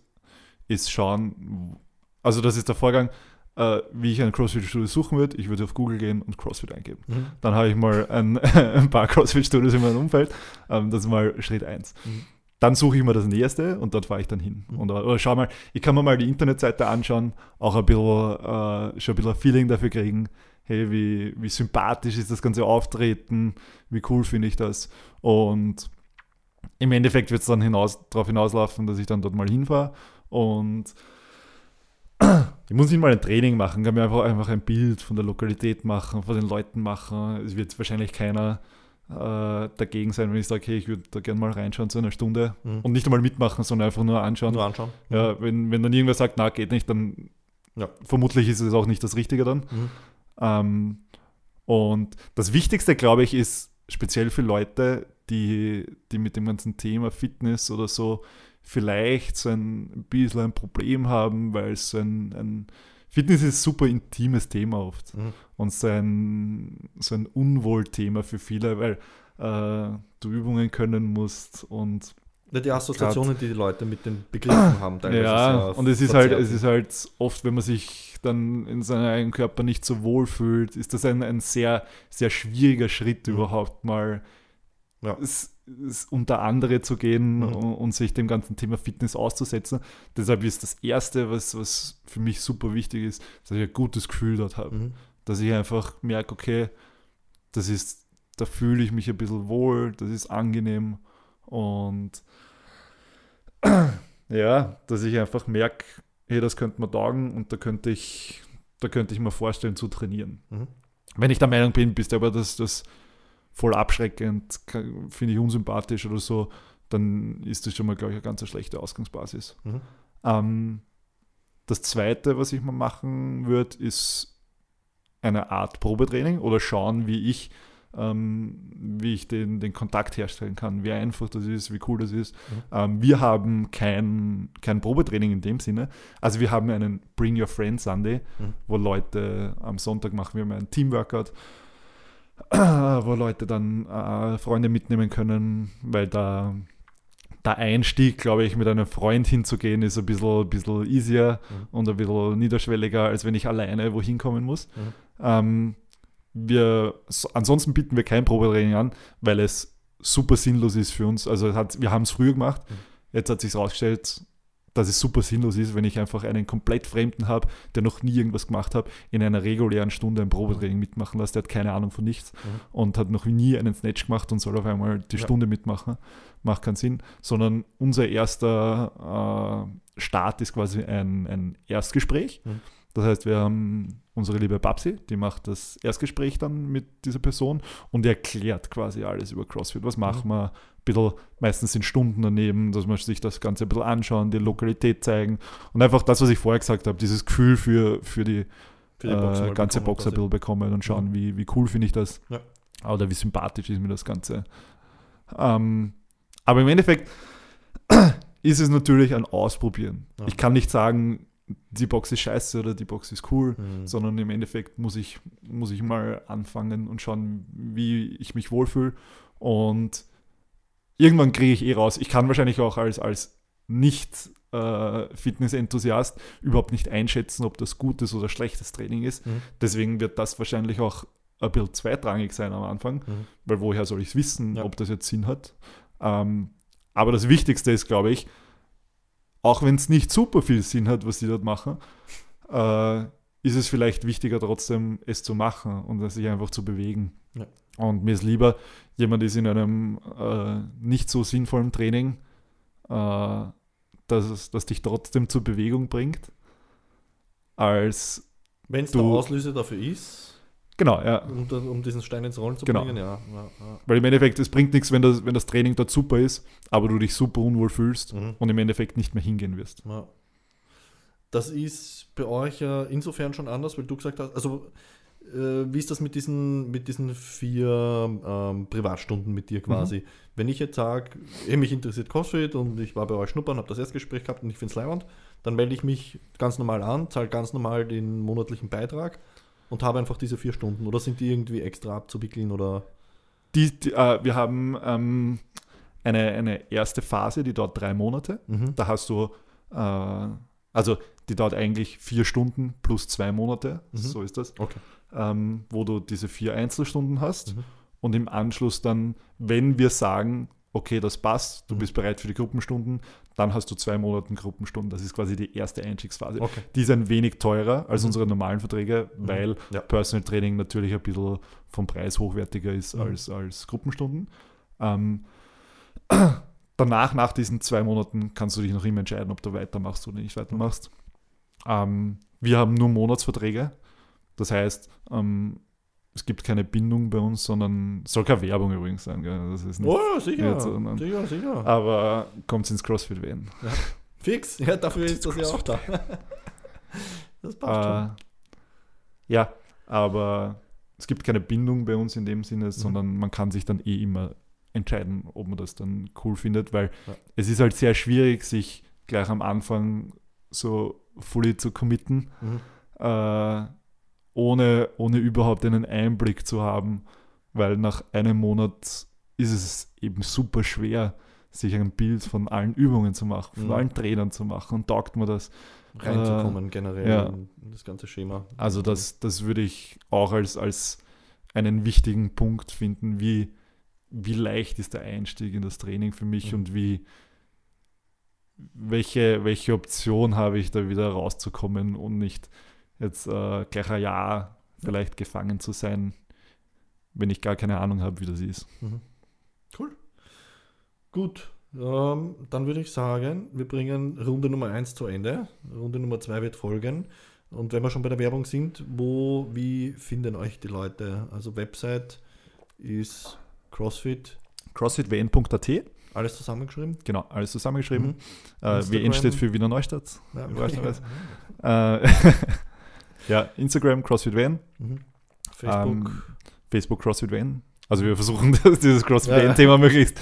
ist schauen, also das ist der Vorgang, wie ich ein CrossFit-Studio suchen würde. Ich würde auf Google gehen und CrossFit eingeben. Dann habe ich mal ein paar CrossFit-Studios in meinem Umfeld. Das ist mal Schritt 1. Dann suche ich mir das Nächste und dort fahre ich dann hin. Oder schau mal, ich kann mir mal die Internetseite anschauen, auch ein bisschen, schon ein bisschen ein Feeling dafür kriegen, hey, wie sympathisch ist das ganze Auftreten, wie cool finde ich das. Und im Endeffekt wird es dann darauf hinauslaufen, dass ich dann dort mal hinfahre und ich muss nicht mal ein Training machen, kann mir einfach ein Bild von der Lokalität machen, von den Leuten machen. Es wird wahrscheinlich keiner dagegen sein, wenn ich sage, hey, ich würde da gerne mal reinschauen zu einer Stunde und nicht einmal mitmachen, sondern einfach nur anschauen. Nur anschauen. Ja, wenn dann irgendwer sagt, geht nicht, dann vermutlich ist es auch nicht das Richtige dann. Und das Wichtigste, glaube ich, ist speziell für Leute, die mit dem ganzen Thema Fitness oder so vielleicht so ein bisschen ein Problem haben, weil so ein Fitness ist ein super intimes Thema oft und so ein Unwohlthema für viele, weil du Übungen können musst und die Assoziationen, die Leute mit den Begriffen haben. Ja, und es ist halt oft, wenn man sich dann in seinem eigenen Körper nicht so wohl fühlt, ist das ein sehr, sehr schwieriger Schritt überhaupt mal, es unter andere zu gehen und sich dem ganzen Thema Fitness auszusetzen. Deshalb ist das Erste, was für mich super wichtig ist, dass ich ein gutes Gefühl dort habe. Dass ich einfach merke, okay, da fühle ich mich ein bisschen wohl, das ist angenehm und Ja, dass ich einfach merke, hey, das könnte man taugen und da könnte ich mir vorstellen zu trainieren. Mhm. Wenn ich der Meinung bin, bist du aber das voll abschreckend, finde ich unsympathisch oder so, dann ist das schon mal, glaube ich, eine ganz schlechte Ausgangsbasis. Mhm. Das Zweite, was ich mal machen würde, ist eine Art Probetraining oder schauen, wie ich den Kontakt herstellen kann, wie einfach das ist, wie cool das ist. Mhm. Wir haben kein Probetraining in dem Sinne. Also wir haben einen Bring Your Friend Sunday, wo Leute am Sonntag machen wir einen Teamworkout, wo Leute dann Freunde mitnehmen können, weil da der Einstieg, glaube ich, mit einem Freund hinzugehen, ist ein bisschen easier und ein bisschen niederschwelliger, als wenn ich alleine wohin kommen muss. Mhm. Ansonsten bieten wir kein Probetraining an, weil es super sinnlos ist für uns. Also wir haben es früher gemacht, jetzt hat sich herausgestellt, dass es super sinnlos ist, wenn ich einfach einen komplett Fremden habe, der noch nie irgendwas gemacht hat, in einer regulären Stunde ein Probetraining mitmachen lässt. Der hat keine Ahnung von nichts und hat noch nie einen Snatch gemacht und soll auf einmal die Stunde mitmachen. Macht keinen Sinn, sondern unser erster Start ist quasi ein Erstgespräch. Mhm. Das heißt, wir haben unsere liebe Babsi, die macht das Erstgespräch dann mit dieser Person und erklärt quasi alles über CrossFit. Was machen wir? Ein bisschen, meistens sind Stunden daneben, dass wir sich das Ganze ein bisschen anschauen, die Lokalität zeigen und einfach das, was ich vorher gesagt habe, dieses Gefühl für die Boxer ganze Box ein bisschen bekommen und schauen, wie cool finde ich das oder wie sympathisch ist mir das Ganze. Aber im Endeffekt ist es natürlich ein Ausprobieren. Ja. Ich kann nicht sagen, die Box ist scheiße oder die Box ist cool, sondern im Endeffekt muss ich mal anfangen und schauen, wie ich mich wohlfühle. Und irgendwann kriege ich raus. Ich kann wahrscheinlich auch als Nicht-Fitness-Enthusiast überhaupt nicht einschätzen, ob das gutes oder schlechtes Training ist. Mhm. Deswegen wird das wahrscheinlich auch ein bisschen zweitrangig sein am Anfang, weil woher soll ich es wissen, ob das jetzt Sinn hat. Aber das Wichtigste ist, glaube ich, auch wenn es nicht super viel Sinn hat, was die dort machen, ist es vielleicht wichtiger trotzdem, es zu machen und sich einfach zu bewegen. Ja. Und mir ist lieber, jemand ist in einem nicht so sinnvollen Training, das dich trotzdem zur Bewegung bringt, als wenn es der Auslöser dafür ist. Genau, ja. Um diesen Stein ins Rollen zu bringen, ja. Weil im Endeffekt, es bringt nichts, wenn das Training dort super ist, aber du dich super unwohl fühlst und im Endeffekt nicht mehr hingehen wirst. Ja. Das ist bei euch insofern schon anders, weil du gesagt hast, also wie ist das mit diesen 4 Privatstunden mit dir quasi? Mhm. Wenn ich jetzt sage, mich interessiert CrossFit und ich war bei euch schnuppern, habe das Erstgespräch gehabt und ich finde es leiwand, dann melde ich mich ganz normal an, zahle ganz normal den monatlichen Beitrag und habe einfach diese 4 Stunden. Oder sind die irgendwie extra abzuwickeln? Oder? Wir haben eine erste Phase, die dauert 3 Monate. Mhm. Da hast du, die dauert eigentlich 4 Stunden plus 2 Monate. Mhm. So ist das. Okay. Wo du diese 4 Einzelstunden hast. Mhm. Und im Anschluss dann, wenn wir sagen, okay, das passt, du bist bereit für die Gruppenstunden, dann hast du 2 Monate Gruppenstunden. Das ist quasi die erste Einstiegsphase. Okay. Die ist ein wenig teurer als unsere normalen Verträge, weil Personal Training natürlich ein bisschen vom Preis hochwertiger ist als Gruppenstunden. Danach, nach diesen 2 Monaten, kannst du dich noch immer entscheiden, ob du weitermachst oder nicht weitermachst. Wir haben nur Monatsverträge. Das heißt, es gibt keine Bindung bei uns, sondern soll keine Werbung übrigens sein. Gell? Das ist nicht, sicher. Aber kommt ins CrossFit Wien. Ja. Fix, ja, dafür ist das CrossFit ja auch da. Das passt schon. Ja, aber es gibt keine Bindung bei uns in dem Sinne, sondern man kann sich dann immer entscheiden, ob man das dann cool findet, weil es ist halt sehr schwierig, sich gleich am Anfang so fully zu committen. Ohne überhaupt einen Einblick zu haben, weil nach einem Monat ist es eben super schwer, sich ein Bild von allen Übungen zu machen, von allen Trainern zu machen und taugt man das. Reinzukommen generell in das ganze Schema. Also das würde ich auch als einen wichtigen Punkt finden, wie leicht ist der Einstieg in das Training für mich und welche Option habe ich da wieder rauszukommen und nicht jetzt gleich ein Jahr vielleicht gefangen zu sein, wenn ich gar keine Ahnung habe, wie das ist. Mhm. Cool. Gut, Dann würde ich sagen, wir bringen Runde Nummer 1 zu Ende. Runde Nummer 2 wird folgen. Und wenn wir schon bei der Werbung sind, wie finden euch die Leute? Also Website ist CrossFitWien.at. Alles zusammengeschrieben? Genau, alles zusammengeschrieben. Mhm. WN steht für Wiener Neustadt. Ja, ja, Instagram CrossFit Wien. Mhm. Facebook CrossFit Wien. Also wir versuchen dieses CrossFit Wien-Thema möglichst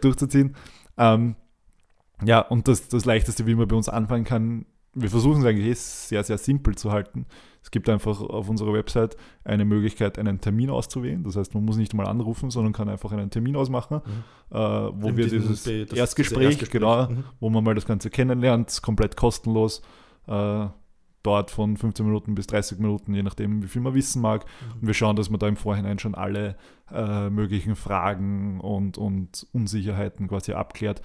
durchzuziehen. Ja, und das Leichteste, wie man bei uns anfangen kann, wir versuchen es eigentlich sehr, sehr simpel zu halten. Es gibt einfach auf unserer Website eine Möglichkeit, einen Termin auszuwählen. Das heißt, man muss nicht mal anrufen, sondern kann einfach einen Termin ausmachen, wo wir dieses Erstgespräch, genau, wo man mal das Ganze kennenlernt, komplett kostenlos, dauert von 15 Minuten bis 30 Minuten, je nachdem, wie viel man wissen mag. Und wir schauen, dass wir da im Vorhinein schon alle möglichen Fragen und Unsicherheiten quasi abklärt,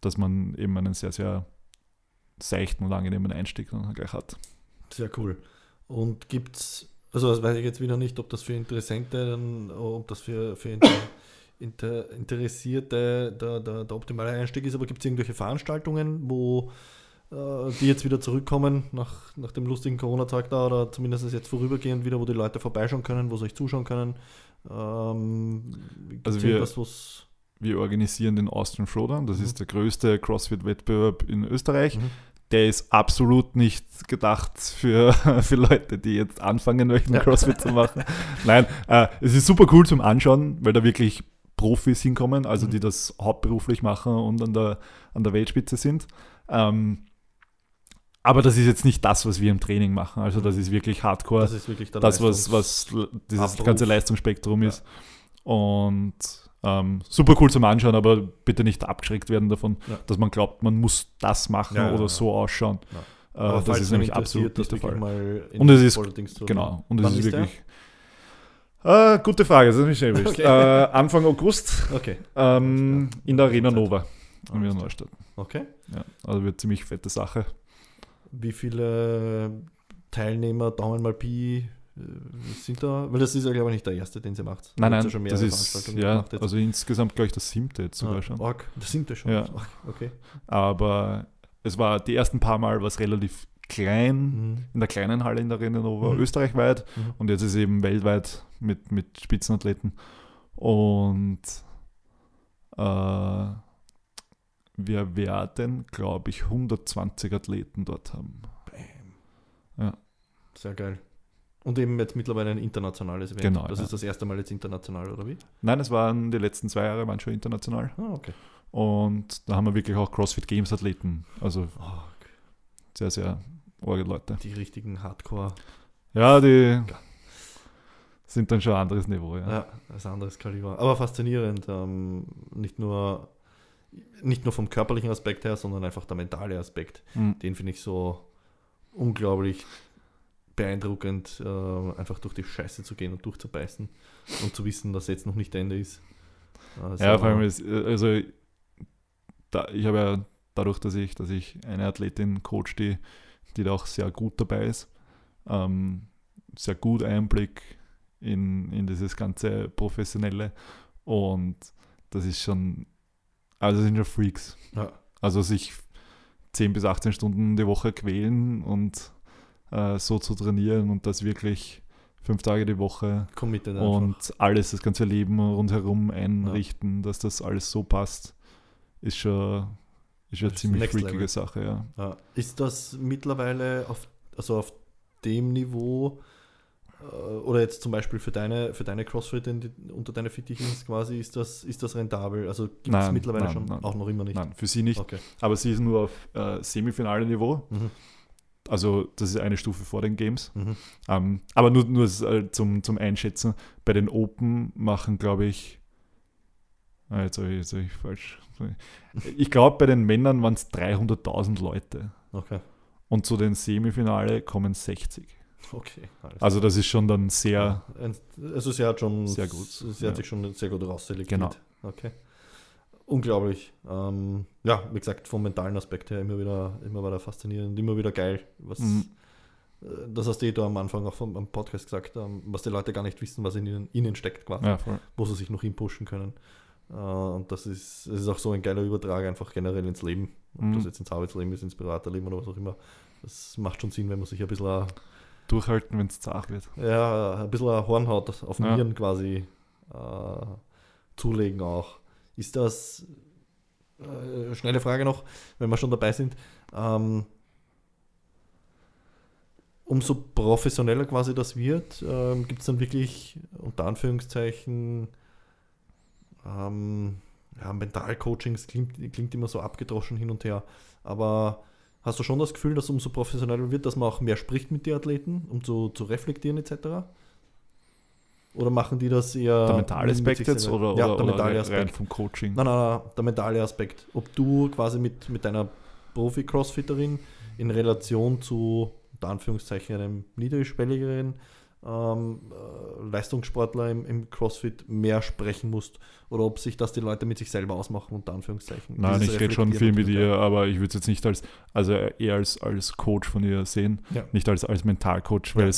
dass man eben einen sehr, sehr seichten und angenehmen Einstieg dann gleich hat. Sehr cool. Und gibt's, also das weiß ich jetzt wieder nicht, ob das für Interessente, ob das für Interessierte der optimale Einstieg ist, aber gibt es irgendwelche Veranstaltungen, wo die jetzt wieder zurückkommen nach dem lustigen Corona-Tag da, oder zumindest jetzt vorübergehend wieder, wo die Leute vorbeischauen können, wo sie euch zuschauen können? Also wir organisieren den Austrian Throwdown, das ist der größte CrossFit-Wettbewerb in Österreich. Der ist absolut nicht gedacht für Leute, die jetzt anfangen möchten, CrossFit zu machen. Nein, es ist super cool zum Anschauen, weil da wirklich Profis hinkommen, also die das hauptberuflich machen und an der Weltspitze sind. Aber das ist jetzt nicht das, was wir im Training machen. Also das ist wirklich hardcore, das ist wirklich das, was dieses ganze Leistungsspektrum ist. Und super cool zum Anschauen, aber bitte nicht abgeschreckt werden davon, dass man glaubt, man muss das machen oder so ausschauen. Ja. Das ist nämlich absolut nicht der Fall. Und es ist wirklich. Gute Frage, das ist mich schnell erwischt. Anfang August in der Arena Nova in Wiener Neustadt. Okay. Ja, also wird ziemlich fette Sache. Wie viele Teilnehmer, Daumen mal Pi, sind da? Weil das ist ja, glaube ich, nicht der erste, den sie macht. Nein, ja, schon das ist, ja, also insgesamt, glaube ich, das 7. jetzt sogar schon. Das 7. schon, ja. Okay. Aber es war die ersten paar Mal was relativ klein, in der kleinen Halle in der Arena Nova, österreichweit, und jetzt ist eben weltweit mit Spitzenathleten. Und wir werden, glaube ich, 120 Athleten dort haben. Bam. Ja. Sehr geil. Und eben jetzt mittlerweile ein internationales Event. Genau, das ist das erste Mal jetzt international, oder wie? Nein, es waren die letzten 2 Jahre waren schon international. Okay. Und da haben wir wirklich auch CrossFit Games Athleten. Also sehr, sehr orge Leute. Die richtigen Hardcore. Ja, die sind dann schon ein anderes Niveau. Ja, ein anderes Kaliber. Aber faszinierend. Nicht nur vom körperlichen Aspekt her, sondern einfach der mentale Aspekt. Den finde ich so unglaublich beeindruckend, einfach durch die Scheiße zu gehen und durchzubeißen und zu wissen, dass jetzt noch nicht Ende ist. Also, ja, vor allem ist, also ich habe ja dadurch, dass ich eine Athletin coach, die da auch sehr gut dabei ist, sehr gut Einblick in dieses ganze Professionelle, und das ist schon, also sind ja Freaks. Ja. Also sich 10 bis 18 Stunden die Woche quälen und so zu trainieren und das wirklich 5 Tage die Woche committed und einfach alles, das ganze Leben rundherum einrichten, dass das alles so passt, ist schon eine ziemlich freakige Sache. Ja. Ist das mittlerweile auf dem Niveau, oder jetzt zum Beispiel für deine CrossFit unter deine Fittichen quasi, ist das rentabel? Also gibt es mittlerweile auch noch immer nicht? Nein, für sie nicht. Okay. Aber sie ist nur auf Semifinale-Niveau. Also das ist eine Stufe vor den Games. Aber nur zum Einschätzen, bei den Open machen, glaube ich, jetzt habe ich falsch. Ich glaube, bei den Männern waren es 300.000 Leute. Okay. Und zu den Semifinale kommen 60. Okay. Also das ist schon dann sehr... Also sie hat schon sehr gut. Sie hat sich schon sehr gut rausselektiert. Genau. Okay. Unglaublich. Wie gesagt, vom mentalen Aspekt her immer wieder faszinierend, immer wieder geil. Das hast du da am Anfang auch am Podcast gesagt, was die Leute gar nicht wissen, was in ihnen steckt, quasi, wo sie sich noch hinpushen können. Und das ist auch so ein geiler Übertrag einfach generell ins Leben. Ob das jetzt ins Arbeitsleben ist, ins private Leben oder was auch immer. Das macht schon Sinn, wenn man sich ein bisschen... durchhalten, wenn es zart wird. Ja, ein bisschen Hornhaut auf den Nieren quasi zulegen auch. Ist das... schnelle Frage noch, wenn wir schon dabei sind. Umso professioneller quasi das wird, gibt es dann wirklich unter Anführungszeichen Mentalcoaching, klingt immer so abgedroschen hin und her, aber hast du schon das Gefühl, dass umso professioneller wird, dass man auch mehr spricht mit den Athleten, um zu reflektieren etc.? Oder machen die das eher... Der mentale Aspekt jetzt der mentale Aspekt. Rein vom Coaching? Nein, der mentale Aspekt. Ob du quasi mit deiner Profi-Crossfitterin in Relation zu, unter Anführungszeichen, einem niedrigschwelligeren Leistungssportler im Crossfit mehr sprechen musst oder ob sich das die Leute mit sich selber ausmachen, unter Anführungszeichen. Nein, ich rede schon viel mit ihr, aber ich würde es jetzt nicht eher als Coach von ihr sehen, nicht als Mentalcoach, weil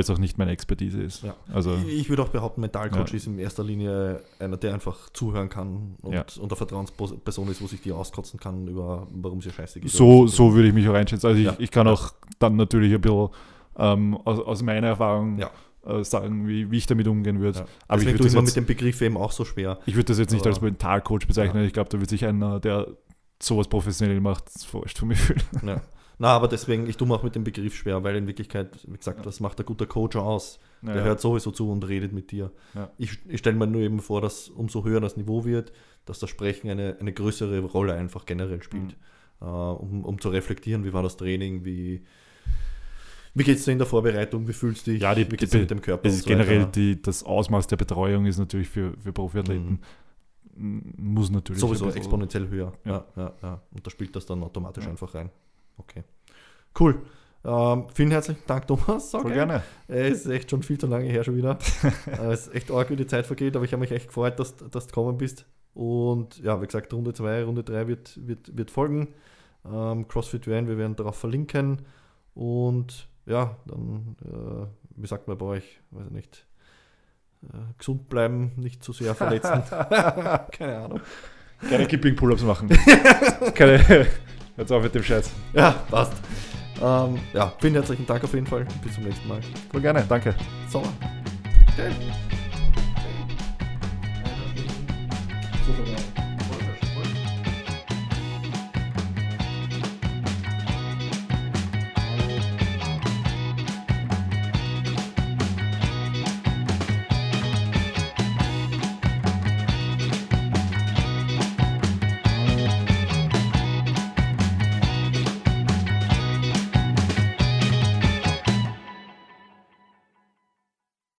es auch nicht meine Expertise ist. Ja. Also, ich würde auch behaupten, Mentalcoach ist in erster Linie einer, der einfach zuhören kann und eine Vertrauensperson ist, wo sich die auskotzen kann, über warum sie scheiße geht. So würde ich mich auch einschätzen. Also ich kann auch dann natürlich ein bisschen aus meiner Erfahrung sagen, wie ich damit umgehen würde. Ja. Aber deswegen tue ich mit dem Begriff eben auch so schwer. Ich würde das jetzt nicht als Mentalcoach bezeichnen. Ja. Ich glaube, da wird sich einer, der sowas professionell macht, falsch für mich fühlen. Ja. Na, aber deswegen, ich tue mir auch mit dem Begriff schwer, weil in Wirklichkeit, wie gesagt, das macht ein guter Coach aus. Der hört sowieso zu und redet mit dir. Ja. Ich stelle mir nur eben vor, dass umso höher das Niveau wird, dass das Sprechen eine größere Rolle einfach generell spielt. Mhm. Um zu reflektieren, wie war das Training, wie geht es dir in der Vorbereitung, wie fühlst du dich, wie geht es mit dem Körper? Es ist so generell das Ausmaß der Betreuung ist natürlich für Profiathleten muss natürlich sowieso exponentiell höher. Ja. Und da spielt das dann automatisch einfach rein. Okay, cool. Vielen herzlichen Dank, Thomas. Voll gerne. Es ist echt schon viel zu lange her schon wieder. Es ist echt arg, wie die Zeit vergeht, aber ich habe mich echt gefreut, dass du gekommen bist. Und ja, wie gesagt, Runde 2, Runde 3 wird folgen. CrossFit Wien, wir werden darauf verlinken. Und ja, dann, wie sagt man bei euch, weiß ich nicht, gesund bleiben, nicht zu sehr verletzen. Keine Ahnung. Keine Kipping-Pull-Ups machen. Keine... Jetzt auf mit dem Scheiß. Ja, passt. Vielen herzlichen Dank auf jeden Fall. Bis zum nächsten Mal. Voll gerne, danke. So. Okay. Super.